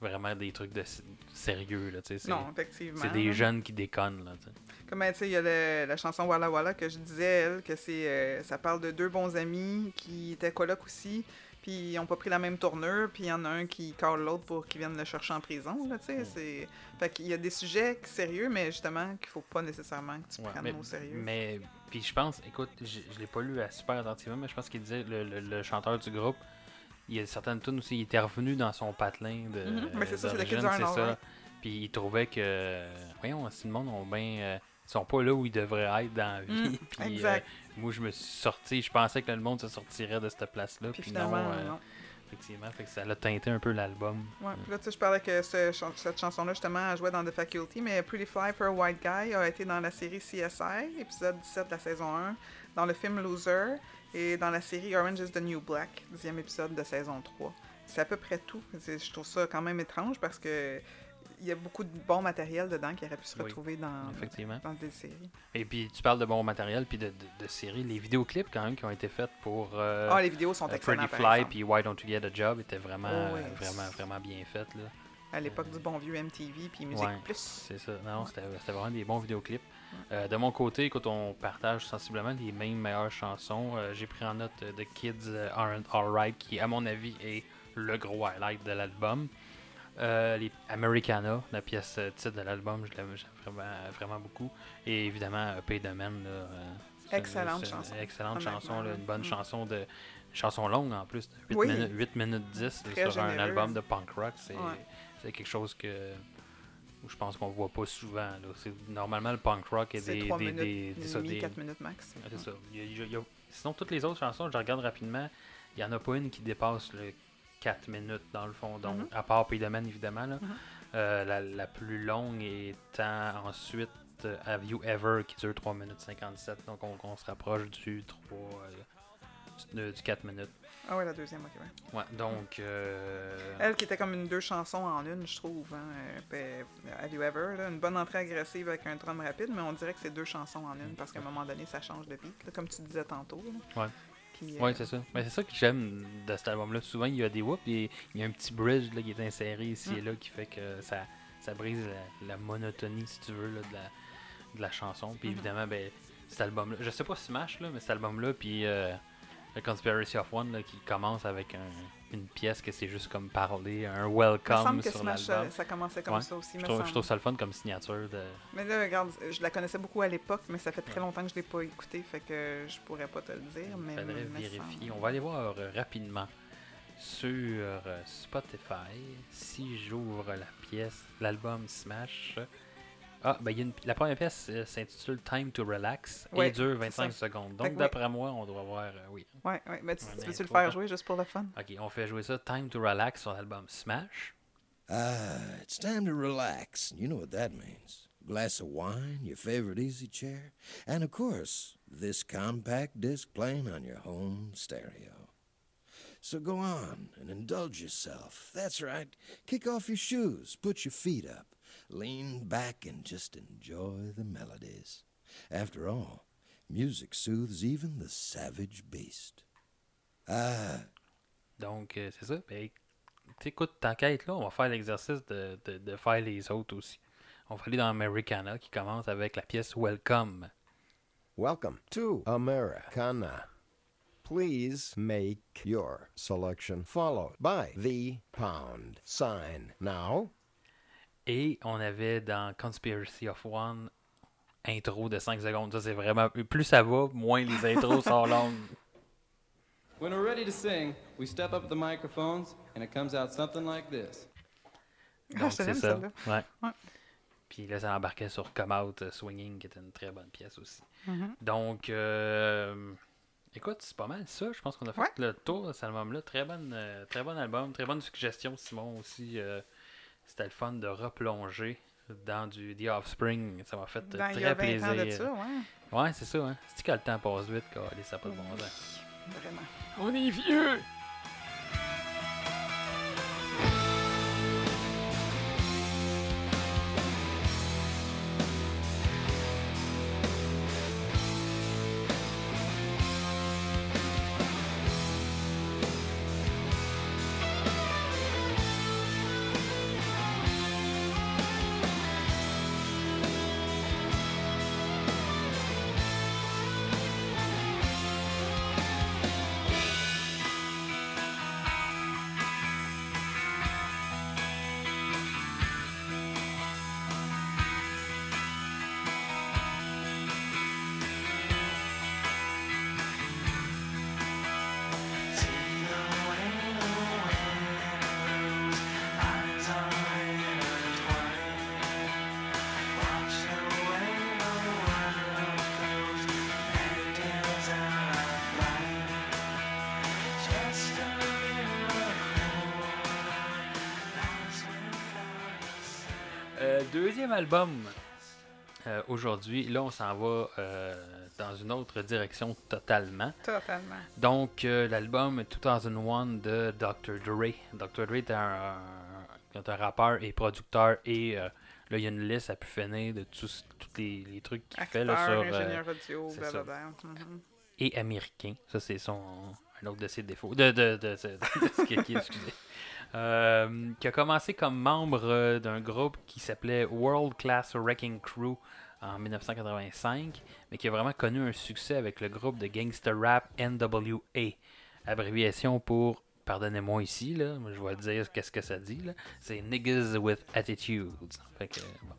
vraiment des trucs de sérieux. Là, c'est, non, effectivement. C'est des jeunes qui déconnent. Là, comme il y a la chanson Walla Walla que je disais, elle, que c'est ça parle de deux bons amis qui étaient colocs aussi, puis ils ont pas pris la même tournure, puis il y en a un qui colle l'autre pour qu'il vienne le chercher en prison. Là, c'est... Fait qu'il y a des sujets sérieux, mais justement qu'il faut pas nécessairement que tu prennes au sérieux. Mais puis je pense, écoute, je l'ai pas lu super attentivement, mais je pense qu'il disait, le chanteur du groupe, il y a certaines tunes aussi, il était revenu dans son patelin de mais c'est ça, c'est The Kids Aren't Alright. Puis il trouvait que, voyons, si le monde ont bien... ils sont pas là où ils devraient être dans la vie. Puis, exact. Moi, je me suis sorti. Je pensais que le monde se sortirait de cette place-là. Puis non, non. Effectivement, fait que ça l'a teinté un peu l'album. Ouais. Puis là, tu sais, je parlais que cette chanson-là, justement, elle jouait dans The Faculty, mais Pretty Fly for a White Guy a été dans la série CSI, épisode 17 de la saison 1, dans le film Loser, et dans la série Orange is the New Black, 10e épisode de saison 3. C'est à peu près tout. Je trouve ça quand même étrange parce que il y a beaucoup de bon matériel dedans qui aurait pu se retrouver dans des séries. Et puis, tu parles de bon matériel puis de séries. Les vidéoclips, quand même, qui ont été faits pour les vidéos sont excellentes, Pretty Fly puis Why Don't You Get a Job étaient vraiment bien faites. Là. À l'époque du bon vieux MTV puis Musique Plus. C'est ça. Non, c'était vraiment des bons vidéoclips. De mon côté, quand on partage sensiblement les mêmes meilleures chansons, j'ai pris en note The Kids Aren't Alright, qui, à mon avis, est le gros highlight de l'album. Les Americana, la pièce titre de l'album, je l'aime vraiment, vraiment beaucoup. Et évidemment, Pay the Man. Là, excellente chanson. Là, une bonne chanson de... Chanson longue en plus, 8 minutes 10 sur généreux. Un album de punk rock. C'est quelque chose que je pense qu'on voit pas souvent. Là. Normalement, le punk rock est des... 4 minutes max. C'est ça. Il y a... Sinon, toutes les autres chansons, je regarde rapidement, il y en a pas une qui dépasse le 4 minutes dans le fond, donc à part Pay the Man évidemment là, la plus longue étant ensuite Have You Ever qui dure 3 minutes 57, donc on se rapproche du 4 minutes. Ah ouais, la deuxième, ouais, donc elle qui était comme une deux chansons en une, je trouve, Have You Ever là, une bonne entrée agressive avec un drum rapide, mais on dirait que c'est deux chansons en une parce qu'à un moment donné ça change de beat là, comme tu disais tantôt là. Ouais. Oui, c'est ça. Mais c'est ça que j'aime de cet album-là. Souvent, il y a des whoops et il y a un petit bridge là, qui est inséré ici et là qui fait que ça brise la monotonie, si tu veux, là, de la chanson. Puis évidemment, ben, cet album-là, je sais pas Smash, là, mais cet album-là, puis The Conspiracy of One là, qui commence avec une pièce que c'est juste comme parler, un welcome sur l'album. Il me semble que Smash, ça commençait comme ça aussi. Je trouve ça le fun comme signature. Mais là, regarde, je la connaissais beaucoup à l'époque, mais ça fait très longtemps que je ne l'ai pas écoutée, fait que je pourrais pas te le dire. Il faudrait vérifier. On va aller voir rapidement sur Spotify. Si j'ouvre la pièce, l'album Smash... Ah, ben la première pièce s'intitule Time to Relax et dure 25 secondes. Donc, d'après moi, on doit voir. Oui. Mais tu peux-tu le faire jouer juste pour le fun? Ok, on fait jouer ça. Time to Relax sur l'album Smash. It's time to relax. You know what that means. Glass of wine, your favorite easy chair, and of course, this compact disc playing on your home stereo. So go on and indulge yourself. That's right. Kick off your shoes, put your feet up. Lean back and just enjoy the melodies. After all, music soothes even the savage beast. Ah! Donc, c'est ça. Ben, t'écoutes ta quête, là, on va faire l'exercice de faire les autres aussi. On va aller dans Americana, qui commence avec la pièce Welcome. Welcome to Americana. Please make your selection followed by the pound sign now. Et on avait dans Conspiracy of One, intro de 5 secondes. Ça, c'est vraiment... Plus ça va, moins les intros sont longues. When we're ready to sing, we step up the microphones and it comes out something like this. Donc, c'est ça. Ouais. Ouais. Puis là, ça embarquait sur Come Out Swinging, qui était une très bonne pièce aussi. Mm-hmm. Donc... Écoute, c'est pas mal ça. Je pense qu'on a fait le tour de cet album-là. Très bon album, très bonne suggestion, Simon, aussi. C'était le fun de replonger dans du The Offspring. Ça m'a fait très plaisir. Dans il y a 20 ans de ça, ouais. Ouais, c'est ça. Hein? C'est-tu que le temps passe vite, quoi? Allez, ça n'a pas de bon sens. Vraiment. On est vieux! Deuxième album aujourd'hui. Là, on s'en va dans une autre direction totalement. Totalement. Donc, l'album 2001 de Dr. Dre. Dr. Dre est un rappeur et producteur et là, il y a une liste à pu finir de tous les trucs qu'il fait là, sur... ingénieur audio, blablabla. Mm-hmm. Et américain. Ça, c'est un autre de ses défauts. Excusez. Qui a commencé comme membre d'un groupe qui s'appelait World Class Wrecking Crew en 1985, mais qui a vraiment connu un succès avec le groupe de gangster rap NWA, abréviation pour, pardonnez-moi ici, là, je vais dire qu'est-ce que ça dit, là, c'est Niggas with Attitudes. Fait que, bon,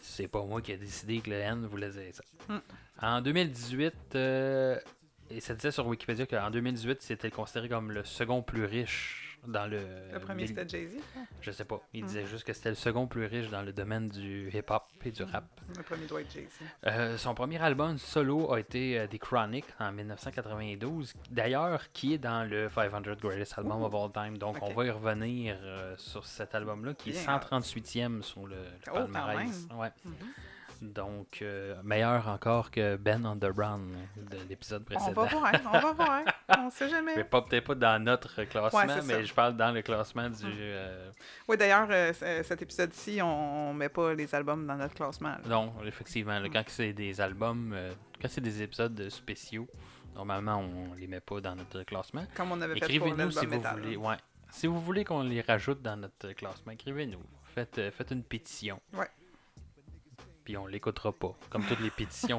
c'est pas moi qui ai décidé que le N voulait dire ça. En 2018, et ça disait sur Wikipédia qu'en 2018, c'était considéré comme le second plus riche. Dans le premier, c'était Jay-Z? Je sais pas. Il disait juste que c'était le second plus riche dans le domaine du hip-hop et du rap. Le premier doit être Jay-Z. Son premier album solo a été The Chronic en 1992. D'ailleurs, qui est dans le 500 Greatest Album of All Time. Donc, on va y revenir sur cet album-là, qui est 138e sur le palmarès. Ouais. Mm-hmm. Donc, meilleur encore que Ben Underground de l'épisode précédent. On va voir. On sait jamais. Mais peut-être pas dans notre classement, mais je parle dans le classement du... Oui, d'ailleurs, cet épisode-ci, on met pas les albums dans notre classement. Là. Non, effectivement. Là, quand c'est des albums, quand c'est des épisodes spéciaux, normalement, on les met pas dans notre classement. Comme on avait fait pour l'album si métal. Vous voulez, ouais. Si vous voulez qu'on les rajoute dans notre classement, écrivez-nous. Faites une pétition. Oui. Puis on l'écoutera pas. Comme toutes les pétitions,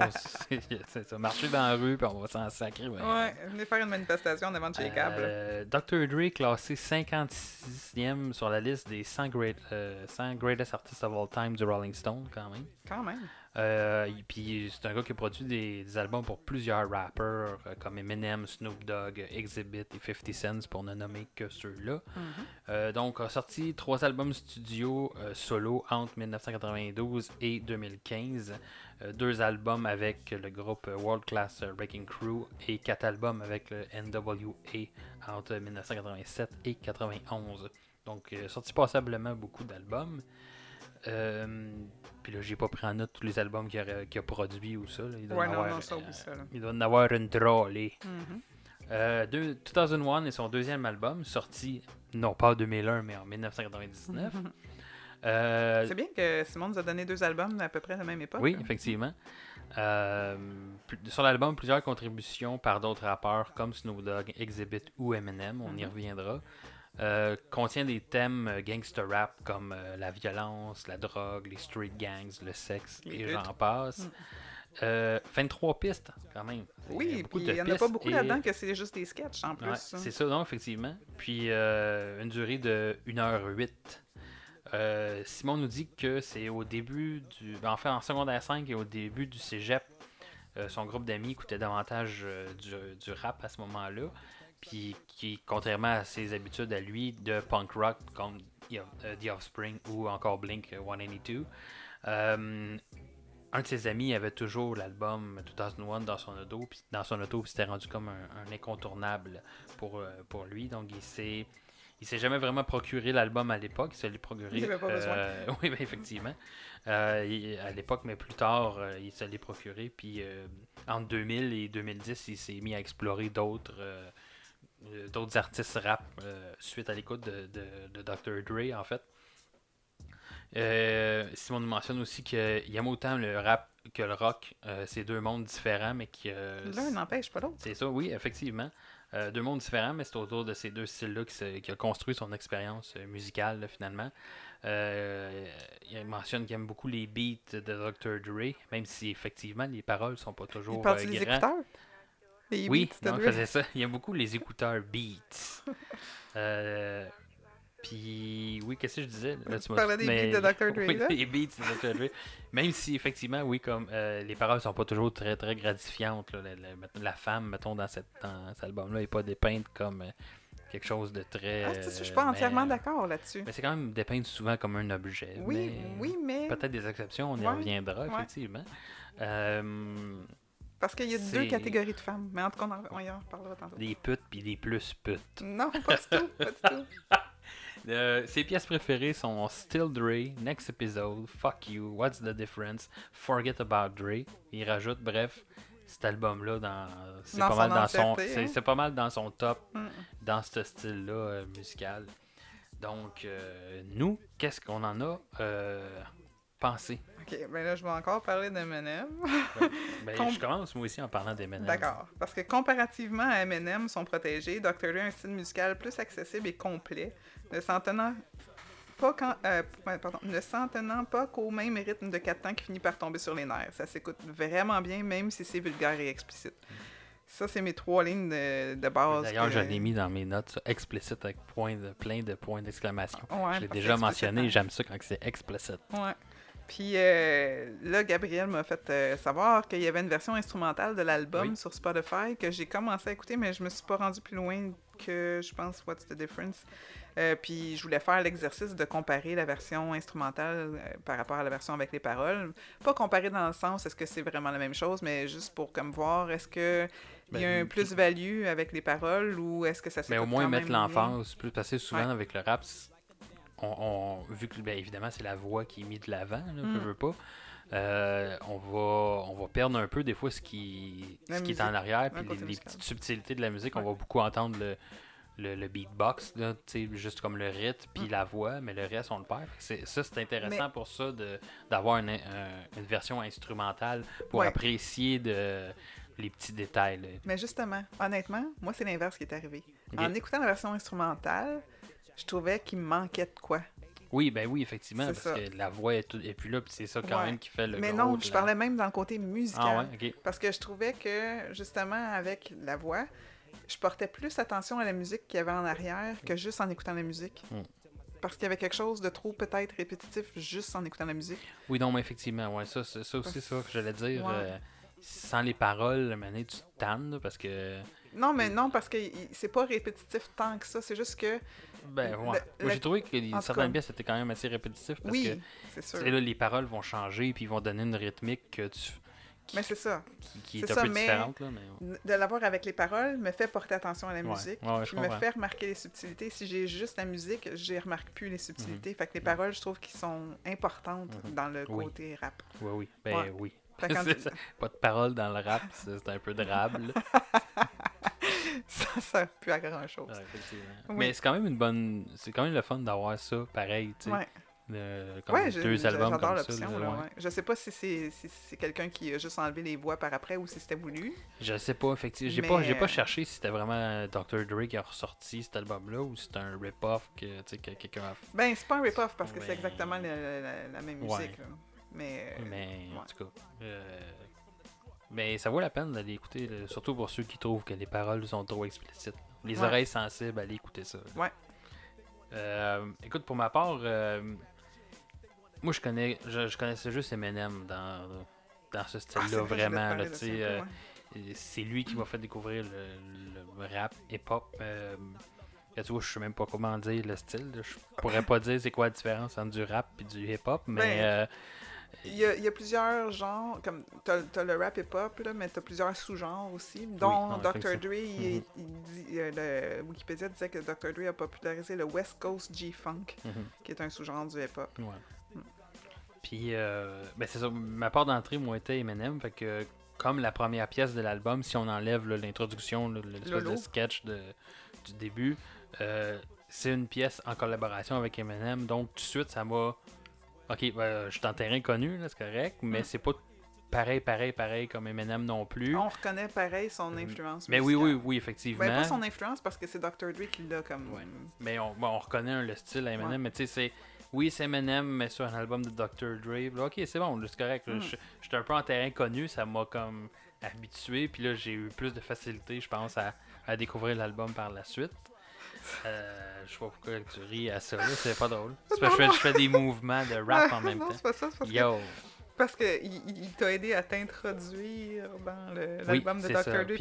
c'est ça. Marcher dans la rue, puis on va s'en sacrer. Ouais, venez faire une manifestation devant chez les câbles. Dr. Dre, classé 56e sur la liste des 100 Greatest Artists of All Time du Rolling Stone, quand même. Quand même. Puis c'est un gars qui a produit des albums pour plusieurs rappeurs, comme Eminem, Snoop Dogg, Xzibit et 50 Cent, pour ne nommer que ceux-là. Mm-hmm. Donc, a sorti 3 albums studio solo entre 1992 et 2015, 2 albums avec le groupe World Class Wrecking Crew et 4 albums avec le NWA entre 1987 et 1991. Donc, sorti passablement beaucoup d'albums. Puis là, j'ai pas pris en note tous les albums qu'il a produits ou ça. Là. Il doit en avoir une trollée. Mm-hmm. 2001 est son deuxième album, sorti non pas en 2001 mais en 1999. C'est bien que Simon nous a donné deux albums à peu près à la même époque. Oui, effectivement. Sur l'album, plusieurs contributions par d'autres rappeurs comme Snoop Dogg, Xzibit ou Eminem, on y reviendra. Contient des thèmes gangster rap comme la violence, la drogue, les street gangs, le sexe et j'en passe. 23 pistes quand même. Oui, puis il n'y en a pas beaucoup là-dedans que c'est juste des sketchs en plus. Ouais, c'est ça, non, effectivement. Puis une durée de 1h08. Simon nous dit que c'est au début du... Enfin, en secondaire 5 et au début du cégep, son groupe d'amis écoutait davantage du rap à ce moment-là. Puis qui, contrairement à ses habitudes à lui de punk rock comme The Offspring ou encore Blink 182, un de ses amis avait toujours l'album 2001 dans son auto, puis c'était rendu comme un incontournable pour lui. Donc il s'est jamais vraiment procuré l'album à l'époque, il se l'est procuré. Il n'avait pas besoin. Oui, ben effectivement. À l'époque, mais plus tard, il se l'est procuré. Puis entre 2000 et 2010, il s'est mis à explorer d'autres artistes rap suite à l'écoute de Dr. Dre, en fait. Simon nous mentionne aussi qu'il aime autant le rap que le rock. C'est deux mondes différents, mais qui... l'un n'empêche pas l'autre. C'est ça, oui, effectivement. Deux mondes différents, mais c'est autour de ces deux styles-là qu'il a construit son expérience musicale, là, finalement. Il mentionne qu'il aime beaucoup les beats de Dr. Dre, même si, effectivement, les paroles sont pas toujours grandes. Il parle des écouteurs? Oui, non, il faisait ça. Il aime beaucoup les écouteurs beats. Puis, oui, qu'est-ce que je disais? Là, tu parlais des beats de Dr. Dre. Oui, des beats de Dr. Dre. Même si, effectivement, oui, comme les paroles sont pas toujours très, très gratifiantes. Là, la femme, mettons, dans cet album-là, n'est pas dépeinte comme quelque chose de très... je suis pas entièrement d'accord là-dessus. Mais c'est quand même dépeinte souvent comme un objet. Oui, mais... Peut-être des exceptions, on y reviendra, effectivement. Parce qu'il y a deux catégories de femmes. Mais en tout cas, on y en reparlera tantôt. Des putes puis des plus putes. Non, pas du tout. Pas du tout. Ses pièces préférées sont Still Dre, Next Episode, Fuck You, What's the Difference, Forget About Dre. Il rajoute, bref, cet album-là, c'est pas mal dans son top, dans ce style-là musical. Donc, nous, qu'est-ce qu'on en a pensé? Ok, ben là, je vais encore parler d'Eminem. Je commence moi aussi en parlant d'Eminem. D'accord, parce que comparativement à Eminem, son protégé, Dr. Dre a un style musical plus accessible et complet, ne s'en tenant pas qu'au même rythme de 4 temps qui finit par tomber sur les nerfs. Ça s'écoute vraiment bien, même si c'est vulgaire et explicite. Ça, c'est mes 3 lignes de base. D'ailleurs, je l'ai mis dans mes notes, ça, explicite avec plein de points d'exclamation. Ouais, je l'ai déjà mentionné, j'aime ça quand c'est explicite. Ouais. Puis là, Gabriel m'a fait savoir qu'il y avait une version instrumentale de l'album sur Spotify que j'ai commencé à écouter, mais je me suis pas rendu plus loin que, je pense, What's the Difference? Puis je voulais faire l'exercice de comparer la version instrumentale par rapport à la version avec les paroles. Pas comparer dans le sens, est-ce que c'est vraiment la même chose, mais juste pour comme voir, est-ce que il y a un plus-value avec les paroles ou est-ce que ça s'écoute quand même? Mais au moins mettre l'emphase, parce que souvent avec le rap... vu que évidemment c'est la voix qui est mise de l'avant, là, je veux pas. On va perdre un peu des fois ce qui est en arrière, puis les petites subtilités de la musique. On va beaucoup entendre le beatbox, là, juste comme le rythme, puis la voix, mais le reste on le perd. C'est intéressant pour ça d'avoir une version instrumentale pour apprécier les petits détails. Là. Mais justement, honnêtement, moi c'est l'inverse qui est arrivé. Okay. En écoutant la version instrumentale, je trouvais qu'il me manquait de quoi. Oui, ben oui, effectivement, que la voix est plus là, puis c'est ça quand même qui fait le gros. Mais non, je parlais même dans le côté musical. Ah ouais, okay. Parce que je trouvais que, justement, avec la voix, je portais plus attention à la musique qu'il y avait en arrière que juste en écoutant la musique. Parce qu'il y avait quelque chose de trop peut-être répétitif juste en écoutant la musique. Oui, non, mais effectivement, ça aussi, ça que j'allais dire. Ouais. Sans les paroles, mané, tu te tannes, parce que... Non, parce que c'est pas répétitif tant que ça, c'est juste que... J'ai trouvé que certaines pièces étaient quand même assez répétitifs, parce que c'est sûr. Là, les paroles vont changer, puis ils vont donner une rythmique qui est un peu différente. Là, de l'avoir avec les paroles me fait porter attention à la musique, me fait remarquer les subtilités. Si j'ai juste la musique, je ne remarque plus les subtilités. Fait que les paroles, je trouve qu'ils sont importantes dans le côté rap. Oui, oui. Pas de paroles dans le rap, c'est un peu drable. Ça sert plus à grand chose. Ouais, effectivement. Oui. Mais c'est quand même le fun d'avoir ça, pareil, tu sais. Ouais. comme deux albums comme ça. Ouais. Je sais pas si c'est quelqu'un qui a juste enlevé les voix par après ou si c'était voulu. Je sais pas, effectivement. J'ai pas cherché si c'était vraiment Dr. Dre qui a ressorti cet album-là ou si c'était un rip-off que quelqu'un a fait. Ben, c'est pas un rip-off parce que c'est exactement la même musique. Là. Mais en tout cas... mais ça vaut la peine d'aller écouter, là, surtout pour ceux qui trouvent que les paroles sont trop explicites. Les oreilles sensibles, allez écouter ça. Ouais. Écoute, pour ma part, moi je connaissais juste Eminem dans ce style-là, vraiment. Là, c'est lui qui m'a fait découvrir le rap hip-hop. Tu vois, je sais même pas comment dire le style. Je pourrais pas dire c'est quoi la différence entre du rap et du hip-hop, mais... Il y a plusieurs genres, comme t'as le rap hip-hop, là, mais t'as plusieurs sous-genres aussi, dont Dr. Dre, le Wikipédia disait que Dr. Dre a popularisé le West Coast G-Funk, qui est un sous-genre du hip-hop. Ouais. Puis, c'est ça, ma porte d'entrée, moi, était Eminem, fait que comme la première pièce de l'album, si on enlève là, l'introduction, là, l'espèce Lolo. De sketch du début, c'est une pièce en collaboration avec Eminem, donc tout de suite, ça m'a... Ok, je suis en terrain connu, là, c'est correct, mais c'est pas pareil comme Eminem non plus. On reconnaît pareil son influence musicale. Mais oui, effectivement. Mais pas son influence parce que c'est Dr. Dre qui l'a comme... Ouais. Mais on reconnaît le style à Eminem, mais tu sais, c'est... Oui, c'est Eminem, mais sur un album de Dr. Dre. Ok, c'est bon, c'est correct. J'étais un peu en terrain connu, ça m'a comme habitué, puis là, j'ai eu plus de facilité, je pense, à découvrir l'album par la suite. Je sais pas pourquoi tu ris à ça, là, c'est pas drôle. C'est parce que je fais des mouvements de rap en même temps. C'est pas ça, c'est parce que... Parce qu'il t'a aidé à t'introduire dans l'album de Dr. Dre.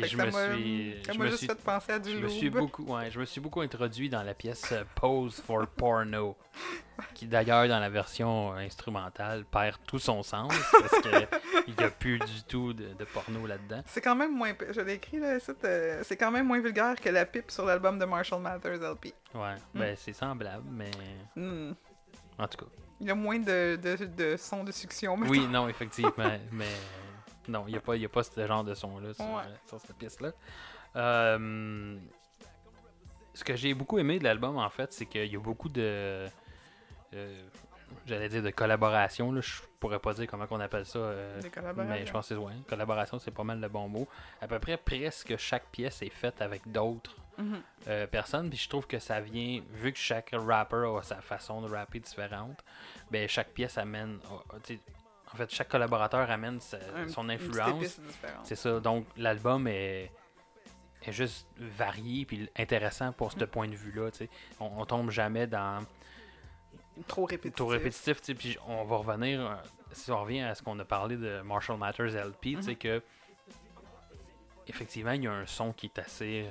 Ça m'a fait penser à du loup. Je me suis beaucoup introduit dans la pièce Pose for Porno, qui d'ailleurs, dans la version instrumentale, perd tout son sens, parce qu'il n'y a plus du tout de porno là-dedans. C'est quand même moins... Je l'ai écrit, là, c'est quand même moins vulgaire que la pipe sur l'album de Marshall Mathers LP. Ouais, c'est semblable, mais... En tout cas... Il y a moins de sons de succion. Maintenant. Oui, non, effectivement. Mais non, il n'y a pas ce genre de son-là sur cette pièce-là. Ce que j'ai beaucoup aimé de l'album, en fait, c'est qu'il y a beaucoup de... j'allais dire de collaboration. Là. Je pourrais pas dire comment on appelle ça. Mais je pense que collaboration, c'est pas mal le bon mot. À peu près, presque chaque pièce est faite avec d'autres personnes. Puis je trouve que ça vient, vu que chaque rapper a sa façon de rapper différente, ben chaque pièce amène... en fait, chaque collaborateur amène son influence. C'est ça. Donc, l'album est juste varié puis intéressant pour ce point de vue-là. T'sais. On tombe jamais dans... Trop répétitif, puis on va revenir, si on revient à ce qu'on a parlé de Marshall Mathers LP, tu sais que effectivement, il y a un son qui est assez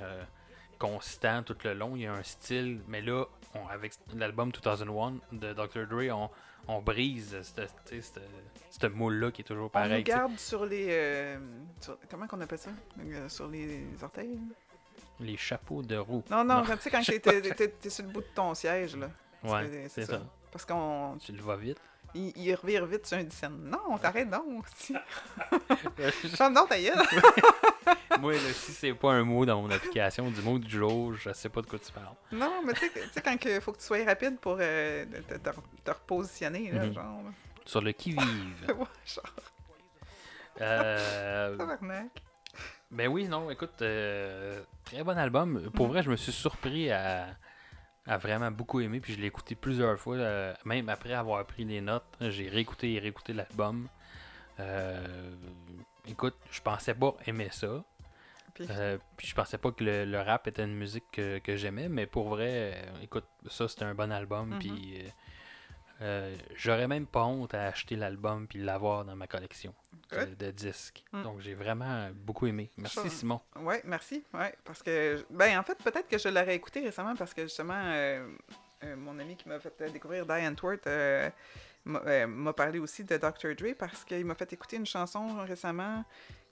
constant tout le long, il y a un style, mais là, avec l'album 2001 de Dr. Dre, on brise ce moule-là qui est toujours pareil. On regarde sur les... comment qu'on appelle ça? Sur les orteils? Les chapeaux de roue. Non, tu sais, quand t'es sur le bout de ton siège, là. C'est ça. Parce qu'on... Tu le vois vite. Il revire vite sur un dixaine. Non, t'arrête donc. Chante donc ta gueule. Moi, là, si c'est pas un mot dans mon application, du mot du jour, je sais pas de quoi tu parles. Non, mais tu sais, quand il faut que tu sois rapide pour te repositionner, là, genre... Sur le qui-vive. Ouais, genre... Tabarnak. Ben oui, non, écoute, très bon album. Pour vrai, je me suis surpris à vraiment beaucoup aimé, puis je l'ai écouté plusieurs fois, même après avoir pris les notes, j'ai réécouté et réécouté l'album. Écoute, je pensais pas aimer ça, puis je pensais pas que le rap était une musique que j'aimais, mais pour vrai, écoute, ça c'était un bon album, puis j'aurais même pas honte à acheter l'album puis l'avoir dans ma collection de disques. Donc j'ai vraiment beaucoup aimé. Merci Simon. Oui, merci. Ouais, parce que en fait, peut-être que je l'aurais écouté récemment parce que justement mon ami qui m'a fait découvrir Die Antwoord m'a parlé aussi de Dr. Dre parce qu'il m'a fait écouter une chanson récemment.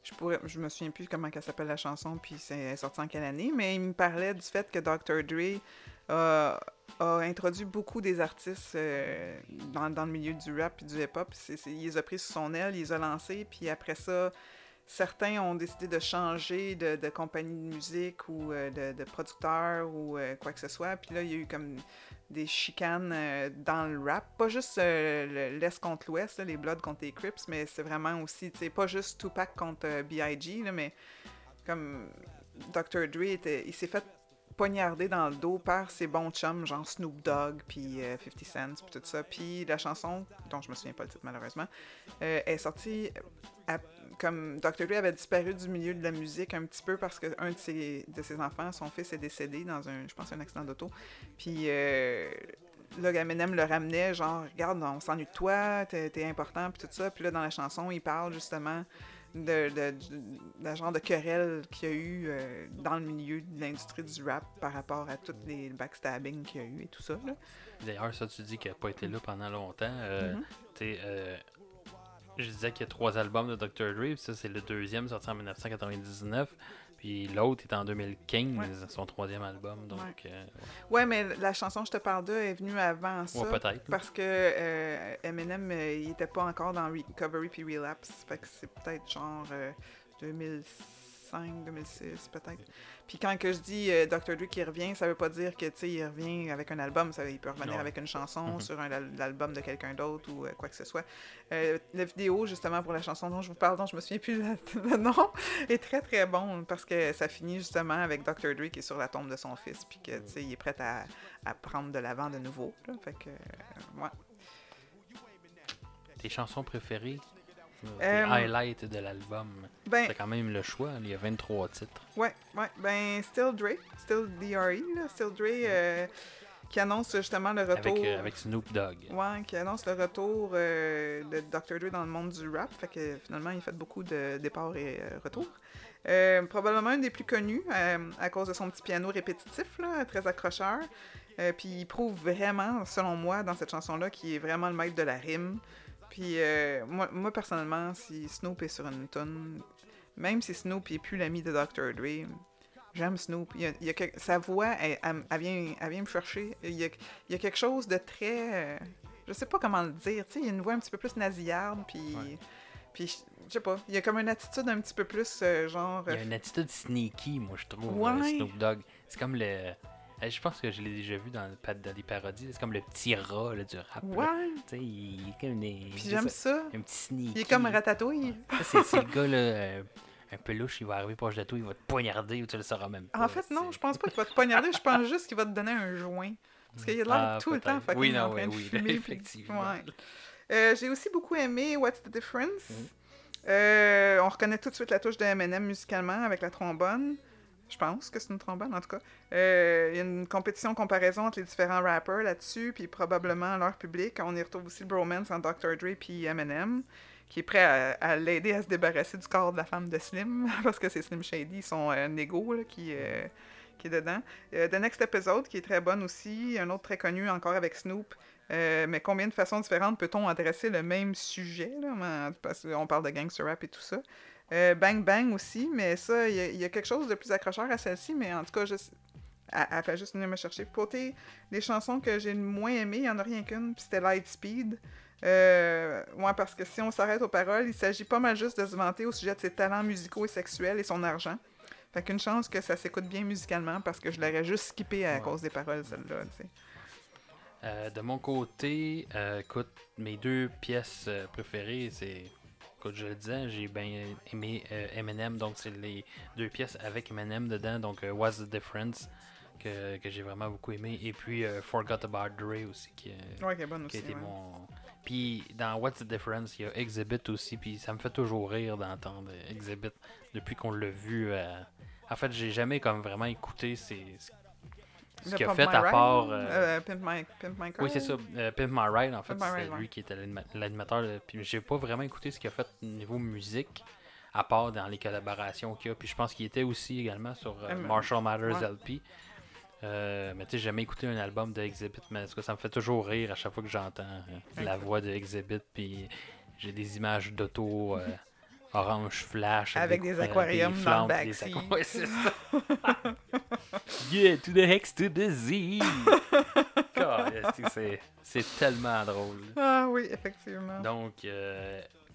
Je me souviens plus comment elle s'appelle la chanson puis c'est sorti en quelle année, mais il me parlait du fait que Dr. Dre a introduit beaucoup des artistes dans le milieu du rap et du hip-hop. Il les a pris sous son aile, il les a lancés, puis après ça, Certains ont décidé de changer de compagnie de musique ou de producteur ou quoi que ce soit. Puis là, il y a eu comme des chicanes dans le rap. Pas juste l'Est contre l'Ouest, là, les Bloods contre les Crips, mais c'est vraiment aussi, tu sais, pas juste Tupac contre B.I.G., là, mais comme Dr. Dre, il s'est fait poignardé dans le dos par ses bons chums, genre Snoop Dogg, puis 50 Cent, puis tout ça. Puis la chanson, dont je me souviens pas le titre malheureusement, est sortie comme Dr. Dre avait disparu du milieu de la musique un petit peu parce qu'un de ses enfants, son fils, est décédé dans un accident d'auto. Puis là, Eminem le ramenait, genre, regarde, on s'ennuie de toi, t'es important, puis tout ça. Puis là, dans la chanson, il parle justement de genre de querelle qu'il y a eu dans le milieu de l'industrie du rap par rapport à toutes les backstabbing qu'il y a eu et tout ça. Là. D'ailleurs, ça, tu dis qu'il n'a pas été là pendant longtemps. Je disais qu'il y a 3 albums de Dr. Dre, ça, c'est le deuxième sorti en 1999. Puis l'autre est en 2015, ouais. Son 3e album. Donc, ouais. Ouais, mais la chanson que je te parle d'eux est venue avant ça. Ouais, peut-être. Parce que Eminem, il était pas encore dans Recovery puis Relapse. Fait que c'est peut-être genre 2005, 2006, peut-être. Puis quand que je dis Dr. Dre qui revient, ça veut pas dire que, tu sais, il revient avec un album. Ça, il peut revenir avec une chanson sur l'album de quelqu'un d'autre ou quoi que ce soit. La vidéo, justement, pour la chanson dont je vous parle, dont je me souviens plus le nom, est très, très bonne parce que ça finit justement avec Dr. Dre qui est sur la tombe de son fils puis que, tu sais, il est prêt à prendre de l'avant de nouveau. Là. Fait que, ouais. Tes chansons préférées? Les highlights de l'album. Ben, c'est quand même le choix, il y a 23 titres. Ouais. Ben, Still Dre, Still Dre, Still Dre qui annonce justement le retour. Avec Snoop Dogg. Ouais, qui annonce le retour de Dr. Dre dans le monde du rap. Fait que finalement, il a fait beaucoup de départs et retours. Probablement un des plus connus à cause de son petit piano répétitif, là, très accrocheur. Puis il prouve vraiment, selon moi, dans cette chanson-là, qu'il est vraiment le maître de la rime. Puis moi, personnellement, si Snoop est sur une toune, même si Snoop n'est plus l'ami de Dr. Dre, j'aime Snoop. Sa voix, elle vient me chercher. Il y a quelque chose de très... je sais pas comment le dire. Tu sais, il y a une voix un petit peu plus nasillarde, puis... Ouais. Puis, je sais pas, il y a comme une attitude un petit peu plus genre... Il y a une attitude sneaky, moi, je trouve, Snoop Dogg. C'est comme le... Je pense que je l'ai déjà vu dans des parodies. C'est comme le petit rat là, du rap. Ouais. T'sais, il est comme des... Puis j'aime ça. Un petit sneaky. Il est comme ratatouille. Ouais. Ça, c'est le gars là, un peu louche. Il va arriver proche de toi, il va te poignarder ou tu le sauras même pas. En fait, non, je pense pas qu'il va te poignarder. Je pense juste qu'il va te donner un joint. Parce qu'il a l'air tout le temps. Oui, non, oui, effectivement. Ouais. J'ai aussi beaucoup aimé What's the Difference. On reconnaît tout de suite la touche de Eminem musicalement avec la trombone. Je pense que c'est une trombone, en tout cas. Il y a une comparaison entre les différents rappers là-dessus, puis probablement leur public. On y retrouve aussi le bromance en Dr. Dre puis Eminem, qui est prêt à l'aider à se débarrasser du corps de la femme de Slim, parce que c'est Slim Shady, son négo là, qui est dedans. The Next Episode, qui est très bonne aussi. Un autre très connu, encore avec Snoop. Mais combien de façons différentes peut-on adresser le même sujet, là? Parce qu'on parle de gangster rap et tout ça. Bang Bang aussi, mais ça, il y a quelque chose de plus accrocheur à celle-ci, mais en tout cas, elle fait juste venir me chercher. Côté des chansons que j'ai le moins aimées, il n'y en a rien qu'une, puis c'était Lightspeed. Parce que si on s'arrête aux paroles, il s'agit pas mal juste de se vanter au sujet de ses talents musicaux et sexuels et son argent. Fait qu'une chance que ça s'écoute bien musicalement, parce que je l'aurais juste skippé à cause des paroles, celle-là, tu sais. De mon côté, écoute, mes 2 pièces préférées, c'est... Je le disais, j'ai bien aimé Eminem, donc c'est les 2 pièces avec Eminem dedans, donc What's the Difference, que j'ai vraiment beaucoup aimé, et puis Forget About Dre aussi, qui est bonne qui aussi, était mon... Puis dans What's the Difference, il y a Xzibit aussi, puis ça me fait toujours rire d'entendre Xzibit depuis qu'on l'a vu. En fait, j'ai jamais comme vraiment écouté ce qu'il a fait à part... Pimp My Ride. Oui, c'est ça. Pimp My Ride, en fait, c'est lui qui était l'animateur. Puis j'ai pas vraiment écouté ce qu'il a fait niveau musique, à part dans les collaborations qu'il y a. Puis je pense qu'il était aussi également sur Marshall Mathers LP. Mais tu sais, j'ai jamais écouté un album de Xzibit, mais en tout cas, ça me fait toujours rire à chaque fois que j'entends la voix de Xzibit. Puis j'ai des images d'auto... Orange Flash avec des aquariums des dans le backseat. Ouais, c'est ça. Yeah, to the hex, to the Z. God, c'est tellement drôle. Ah oui, effectivement. Donc,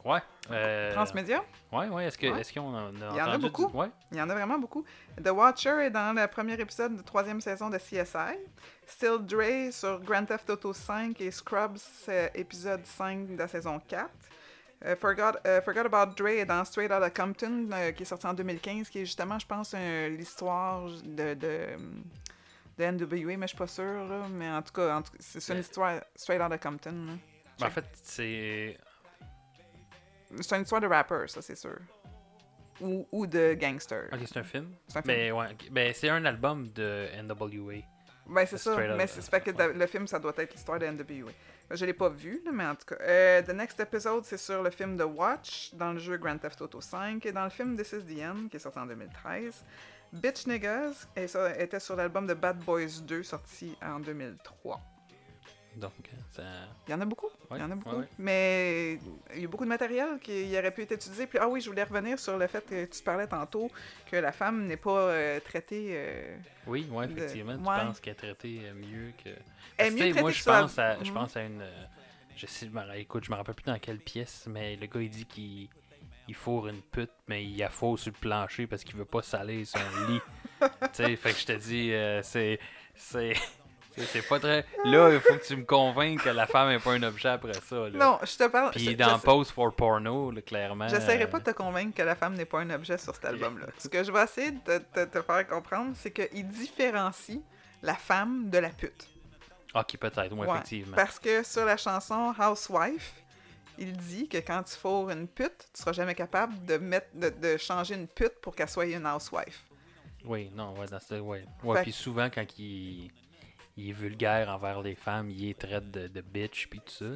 Ouais. Transmédia? Oui, oui. Est-ce qu'on en a entendu? Il y en a beaucoup. Ouais. Il y en a vraiment beaucoup. The Watcher est dans le premier épisode de la 3e saison de CSI. Still Dre sur Grand Theft Auto 5 et Scrubs, épisode 5 de la saison 4. Forget About Dre est dans Straight Outta Compton, qui est sorti en 2015, qui est justement, je pense, l'histoire de NWA, mais je suis pas sûre. Là, mais en tout cas, c'est une histoire Straight Outta Compton. Hein. Ben, en fait, c'est une histoire de rapper, ça, c'est sûr. Ou de gangster. Ok, c'est un film. Ben, ouais, ben, c'est un album de NWA. Ben, c'est ça. Mais c'est fait que le film, ça doit être l'histoire de NWA. Je l'ai pas vu, mais en tout cas. The Next Episode, c'est sur le film The Watch, dans le jeu Grand Theft Auto 5, et dans le film This Is The End, qui est sorti en 2013. Bitch Niggas était sur l'album de Bad Boys 2, sorti en 2003. Donc, ça... Il y en a beaucoup, ouais, il y en a beaucoup. Ouais. Mais il y a beaucoup de matériel qui aurait pu être utilisé. Puis, je voulais revenir sur le fait que tu parlais tantôt que la femme n'est pas traitée... Oui, ouais, effectivement, tu penses qu'elle est traitée mieux que... Elle est mieux traitée je pense à une... je me rappelle plus dans quelle pièce, mais le gars, il dit qu'il fourre une pute, mais il la fourre sur le plancher parce qu'il veut pas saler son lit. Tu sais, fait que je te dis, c'est pas très... Là, il faut que tu me convainques que la femme n'est pas un objet après ça. Là. Non, je te parle... Puis dans Pose for Porno, là, clairement... J'essaierai pas de te convaincre que la femme n'est pas un objet sur cet album-là. Ce que je vais essayer de te faire comprendre, c'est qu'il différencie la femme de la pute. Ok, peut-être, oui, effectivement. Parce que sur la chanson Housewife, il dit que quand tu fourres une pute, tu seras jamais capable de changer une pute pour qu'elle soit une housewife. Oui, non, ouais, puis souvent, quand il est vulgaire envers les femmes, il les traite de bitch puis tout ça,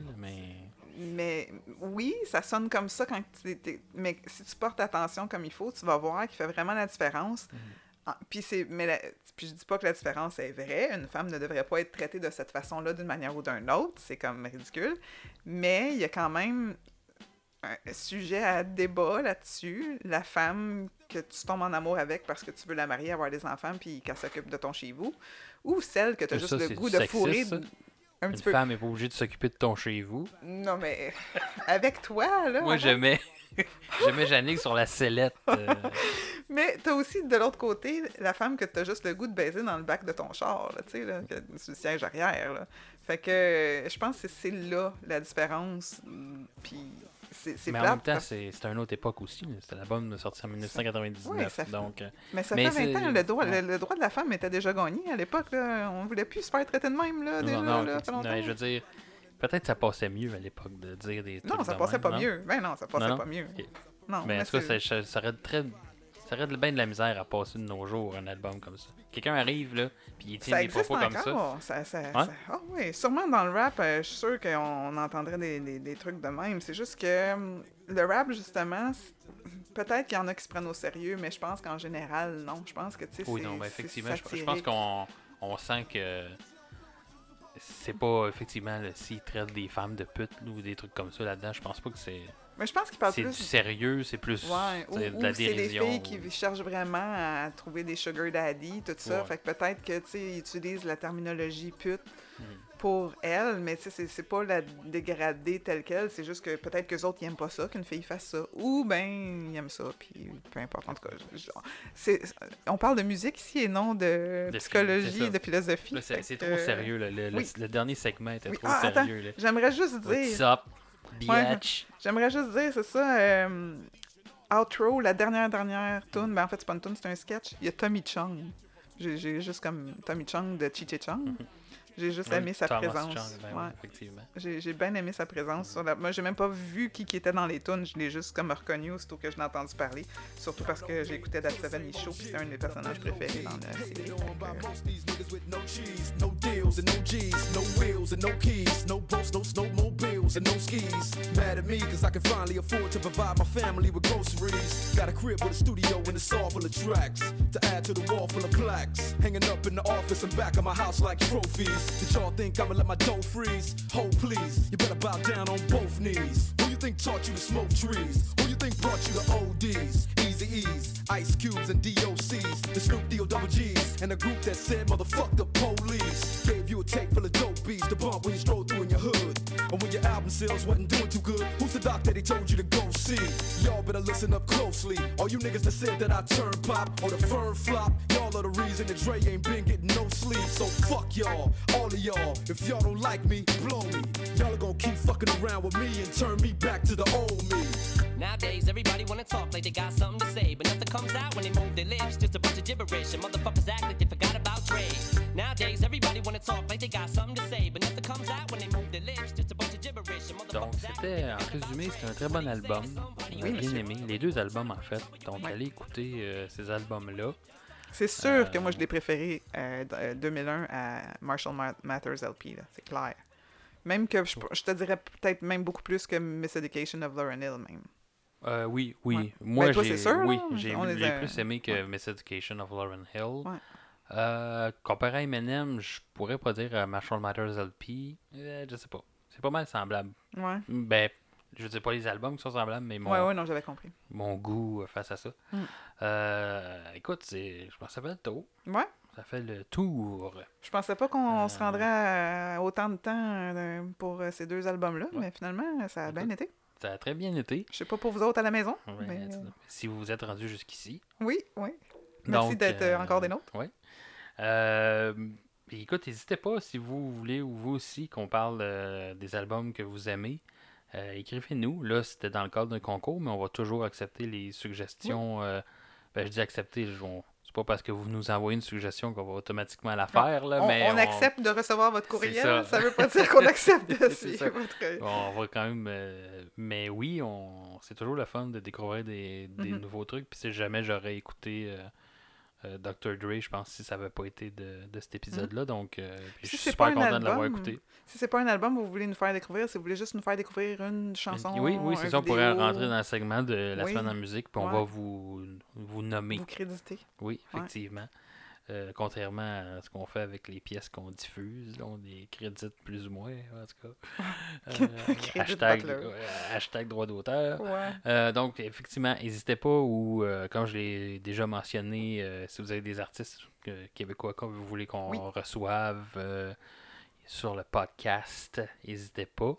mais oui, ça sonne comme ça quand mais si tu portes attention comme il faut, tu vas voir qu'il fait vraiment la différence. Puis je dis pas que la différence est vraie, une femme ne devrait pas être traitée de cette façon-là d'une manière ou d'une autre, c'est comme ridicule, mais il y a quand même un sujet à débat là-dessus, la femme que tu tombes en amour avec parce que tu veux la marier, avoir des enfants, puis qu'elle s'occupe de ton chez-vous, ou celle que t'as juste le goût de fourrer un petit peu. Une femme n'est pas obligée de s'occuper de ton chez-vous. Non, mais avec toi, là... Moi, j'aimais Jannick sur la sellette. Mais t'as aussi, de l'autre côté, la femme que t'as juste le goût de baiser dans le bac de ton char, tu sais, là, sur le siège arrière, là. Fait que je pense que c'est là la différence, puis... Mais en même temps, c'est une autre époque aussi. C'était l'album sorti en 1999. Oui, donc... Mais ça fait 20 ans, le droit de la femme était déjà gagné à l'époque. Là. On ne voulait plus se faire traiter de même. Là, déjà, non, là, non, je veux dire, peut-être que ça passait mieux à l'époque de dire des trucs. Non, ça passait pas mieux. Ben non, ça passait pas mieux. Okay. Non, mais en tout cas, ça aurait bien de la misère à passer de nos jours un album comme ça. Quelqu'un arrive, là, puis il tient des propos comme ça. Ah oui, sûrement dans le rap, je suis sûr qu'on entendrait des trucs de même. C'est juste que le rap, justement, peut-être qu'il y en a qui se prennent au sérieux, mais je pense qu'en général, non. Je pense que, tu sais, oui, non, ben, effectivement, je pense qu'on sent que c'est pas, effectivement, s'ils traitent des femmes de putes ou des trucs comme ça là-dedans, je pense pas que c'est... Mais je pense qu'il parle c'est plus... du sérieux, c'est plus de la dérision. C'est des filles qui cherchent vraiment à trouver des sugar daddy, tout ça. Ouais. Fait que peut-être que tu sais, ils utilisent la terminologie pute pour elles, mais tu sais, c'est pas la dégradée telle quelle. C'est juste que peut-être qu'eux autres, ils aiment pas ça, qu'une fille fasse ça. Ou ben ils aiment ça, puis peu importe. En tout cas, on parle de musique ici et non de psychologie, de philosophie. Là, c'est trop sérieux. Là. Le dernier segment était trop sérieux. Attends, là. J'aimerais juste dire... Ouais, j'aimerais juste dire, c'est ça, outro, la dernière toune, ben en fait c'est pas une toune, c'est un sketch, il y a Tommy Chung, j'ai juste comme Tommy Chung de Cheech et Chong, j'ai juste aimé sa présence. Chung, ben ouais. Effectivement. J'ai bien aimé sa présence, sur moi j'ai même pas vu qui était dans les tounes, je l'ai juste comme reconnu aussitôt que je l'ai entendu parler, surtout parce que j'écoutais That 70's Show, puis c'est un des personnages préférés dans la série. And no G's, no wheels and no keys, no boats, no snowmobiles and no skis. Mad at me cause I can finally afford to provide my family with groceries. Got a crib with a studio and a saw full of tracks to add to the wall full of plaques. Hanging up in the office and back of my house like trophies. Did y'all think I'ma let my dough freeze? Ho, please, you better bow down on both knees. Who you think taught you to smoke trees? Who you think brought you to ODs? Eazy-E's, Ice Cubes and DOC's, the Snoop D-O-double-G's, and the group that said, motherfuck the police. Gave you a tape full of dope beats to bump when you stroll through in your hood. And when your album sales wasn't doing too good, who's the doc that he told you to go see? Y'all better listen up closely. All you niggas that said that I turn pop or the firm flop, y'all are the reason that Dre ain't been getting no sleep. So fuck y'all, all of y'all. If y'all don't like me, blow me. Y'all are gonna keep fucking around with me and turn me back to the old me. Nowadays, everybody wanna talk like they got something to say, but nothing comes out when they move their lips. Just a bunch of gibberish, and motherfuckers act like they forgot about Dre. Nowadays, everybody wanna talk like they got something to say, but nothing comes out when they move their lips. Just a bunch of gibberish, and motherfuckers act like they forgot about Dre. Donc, c'était, en résumé, c'était un très bon album. J'ai bien aimé les deux albums, en fait. Donc, allez écouter ces albums-là. C'est sûr que moi, je l'ai préféré 2001 à Marshall Mathers LP, là. C'est clair. Même que je te dirais peut-être même beaucoup plus que Miseducation of Lauryn Hill, même. Oui, oui. Ouais. Moi, ben, toi, c'est sûr, oui, j'ai plus aimé que Miseducation of Lauryn Hill. Ouais. Comparé à Eminem, je pourrais pas dire Marshall Mathers LP. Je sais pas. C'est pas mal semblable. Ouais. Ben, je dis pas les albums qui sont semblables, mais non, j'avais compris. Mon goût face à ça. Mm. Écoute, je pense que ça fait le tour. Ouais. Ça fait le tour. Je pensais pas qu'on se rendrait à autant de temps pour ces deux albums-là, mais finalement, ça a bien été. Ça a très bien été. Je sais pas pour vous autres à la maison. Ouais, mais... Si vous vous êtes rendus jusqu'ici. Oui, oui. Merci d'être encore des nôtres. Oui. Écoute, n'hésitez pas, si vous voulez ou vous aussi qu'on parle des albums que vous aimez, écrivez-nous. Là, c'était dans le cadre d'un concours, mais on va toujours accepter les suggestions. Oui. Je dis accepter, c'est pas parce que vous nous envoyez une suggestion qu'on va automatiquement la faire. Là, on accepte de recevoir votre courriel, ça veut pas dire qu'on accepte de suivre votre... On va quand même... Mais oui, c'est toujours le fun de découvrir des nouveaux trucs. Puis si jamais j'aurais écouté... Dr. Dre, je pense, si ça n'avait pas été de cet épisode-là. Donc, je suis super content de l'avoir écouté. Si c'est pas un album, vous voulez nous faire découvrir, si vous voulez juste nous faire découvrir une chanson. Oui, c'est ça. On pourrait rentrer dans le segment de la semaine en musique, puis on va vous nommer. Vous créditer. Oui, effectivement. Ouais. Contrairement à ce qu'on fait avec les pièces qu'on diffuse, là, on les crédite plus ou moins, en tout cas. Hashtag droit d'auteur. Ouais. Donc, effectivement, n'hésitez pas ou, comme je l'ai déjà mentionné, si vous avez des artistes québécois que vous voulez qu'on reçoive sur le podcast, n'hésitez pas.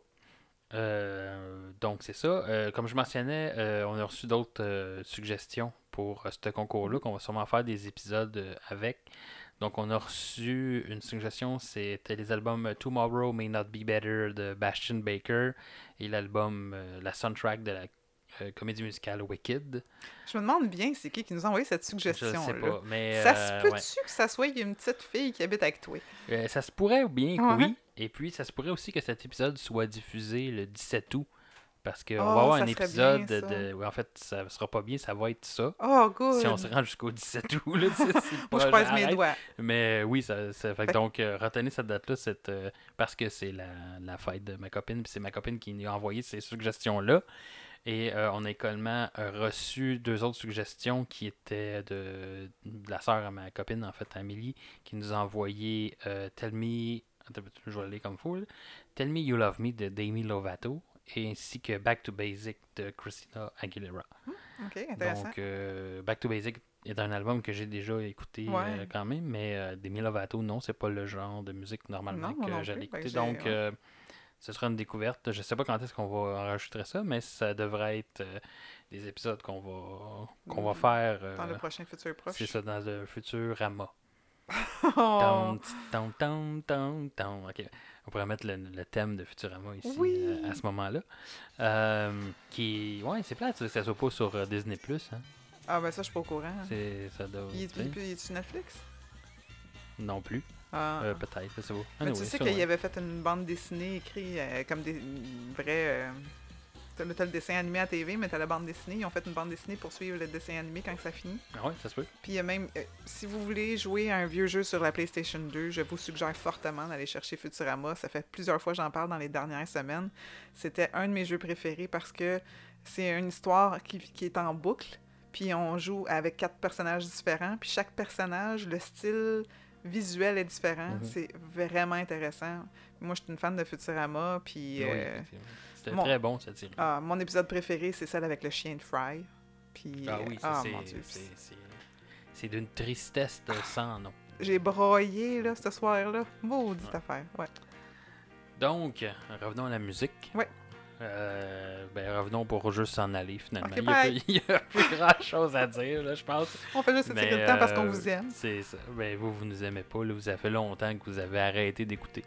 Donc, c'est ça. Comme je mentionnais, on a reçu d'autres suggestions pour ce concours-là, qu'on va sûrement faire des épisodes avec. Donc, on a reçu une suggestion, c'était les albums Tomorrow May Not Be Better de Bastian Baker et l'album, la soundtrack de la comédie musicale Wicked. Je me demande bien c'est qui nous a envoyé cette suggestion-là. Je sais pas, mais... Ça se peut-tu que ça soit une petite fille qui habite avec toi? Ça se pourrait bien que oui. Et puis, ça se pourrait aussi que cet épisode soit diffusé le 17 août. Parce qu'on va avoir un épisode en fait, ça ne sera pas bien, ça va être ça. Oh, good! Si on se rend jusqu'au 17 août, là, c'est moi, je croise mes doigts. Mais oui, ça fait que donc, retenez cette date-là, parce que c'est la fête de ma copine, puis c'est ma copine qui nous a envoyé ces suggestions-là. Et on a également reçu deux autres suggestions qui étaient de la sœur à ma copine, en fait, Amélie, qui nous a envoyé Tell Me... Je vais aller comme fou. Tell Me You Love Me de Demi Lovato. Ainsi que Back to Basic de Christina Aguilera. OK, intéressant. Donc, Back to Basic est un album que j'ai déjà écouté quand même, mais Demi Lovato, non, c'est pas le genre de musique normalement que j'allais écouter. Donc, ce sera une découverte. Je sais pas quand est-ce qu'on va enregistrer ça, mais ça devrait être des épisodes qu'on va faire... dans le prochain futur proche. C'est ça, dans le futur Rama. Okay. On pourrait mettre le thème de Futurama ici à ce moment-là. C'est plate que ça soit pas sur Disney+. Hein. Ah ben ça, je suis pas au courant. Ça doit... Il est sur Netflix? Non plus. Peut-être, c'est beau. Mais tu sais qu'il avait fait une bande dessinée écrite comme des vrais... T'as le dessin animé à TV, mais t'as la bande dessinée. Ils ont fait une bande dessinée pour suivre le dessin animé quand ça finit. Ah ouais, ça se peut. Puis il y a même, si vous voulez jouer à un vieux jeu sur la PlayStation 2, je vous suggère fortement d'aller chercher Futurama. Ça fait plusieurs fois que j'en parle dans les dernières semaines. C'était un de mes jeux préférés parce que c'est une histoire qui est en boucle. Puis on joue avec 4 personnages différents. Puis chaque personnage, le style... visuel est différent. Mm-hmm. C'est vraiment intéressant. Moi, je suis une fan de Futurama. Puis, oui, c'était très bon, cette série. Ah, mon épisode préféré, c'est celle avec le chien de Fry. Puis, ah oui, ça, c'est d'une tristesse de sans nom. J'ai broyé là, ce soir-là. Maudite affaire, ouais. Donc, revenons à la musique. Ouais. Revenons pour juste s'en aller, finalement. Okay, il n'y a plus grand-chose à dire, là, je pense. On fait juste tirer le temps parce qu'on vous aime. C'est ça. Ben, vous nous aimez pas. Là, vous avez fait longtemps que vous avez arrêté d'écouter.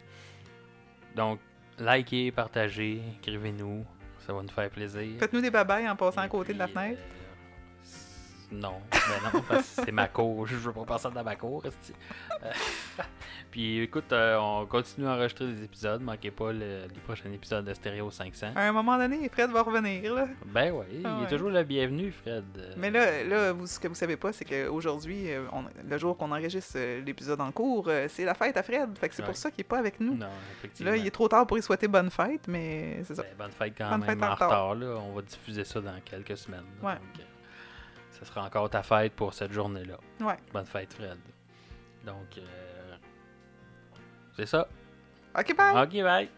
Donc, likez, partagez, écrivez-nous. Ça va nous faire plaisir. Faites-nous des babayes en passant à côté de la fenêtre. Non, parce que c'est ma cour. Je veux pas passer dans ma cour. Puis écoute, on continue à enregistrer des épisodes. Manquez pas les prochains épisodes de Stereo 500. À un moment donné, Fred va revenir. Là. Ben oui, il est toujours le bienvenu, Fred. Mais là vous, ce que vous savez pas, c'est qu'aujourd'hui, le jour qu'on enregistre l'épisode en cours, c'est la fête à Fred. Fait que c'est pour ça qu'il est pas avec nous. Non, effectivement. Là, il est trop tard pour lui souhaiter bonne fête, mais c'est ça. Ben, bonne fête quand bonne même fête en retard. Là, on va diffuser ça dans quelques semaines. Là, ouais. Donc, ce sera encore ta fête pour cette journée-là. Ouais. Bonne fête, Fred. Donc, c'est ça. OK, bye.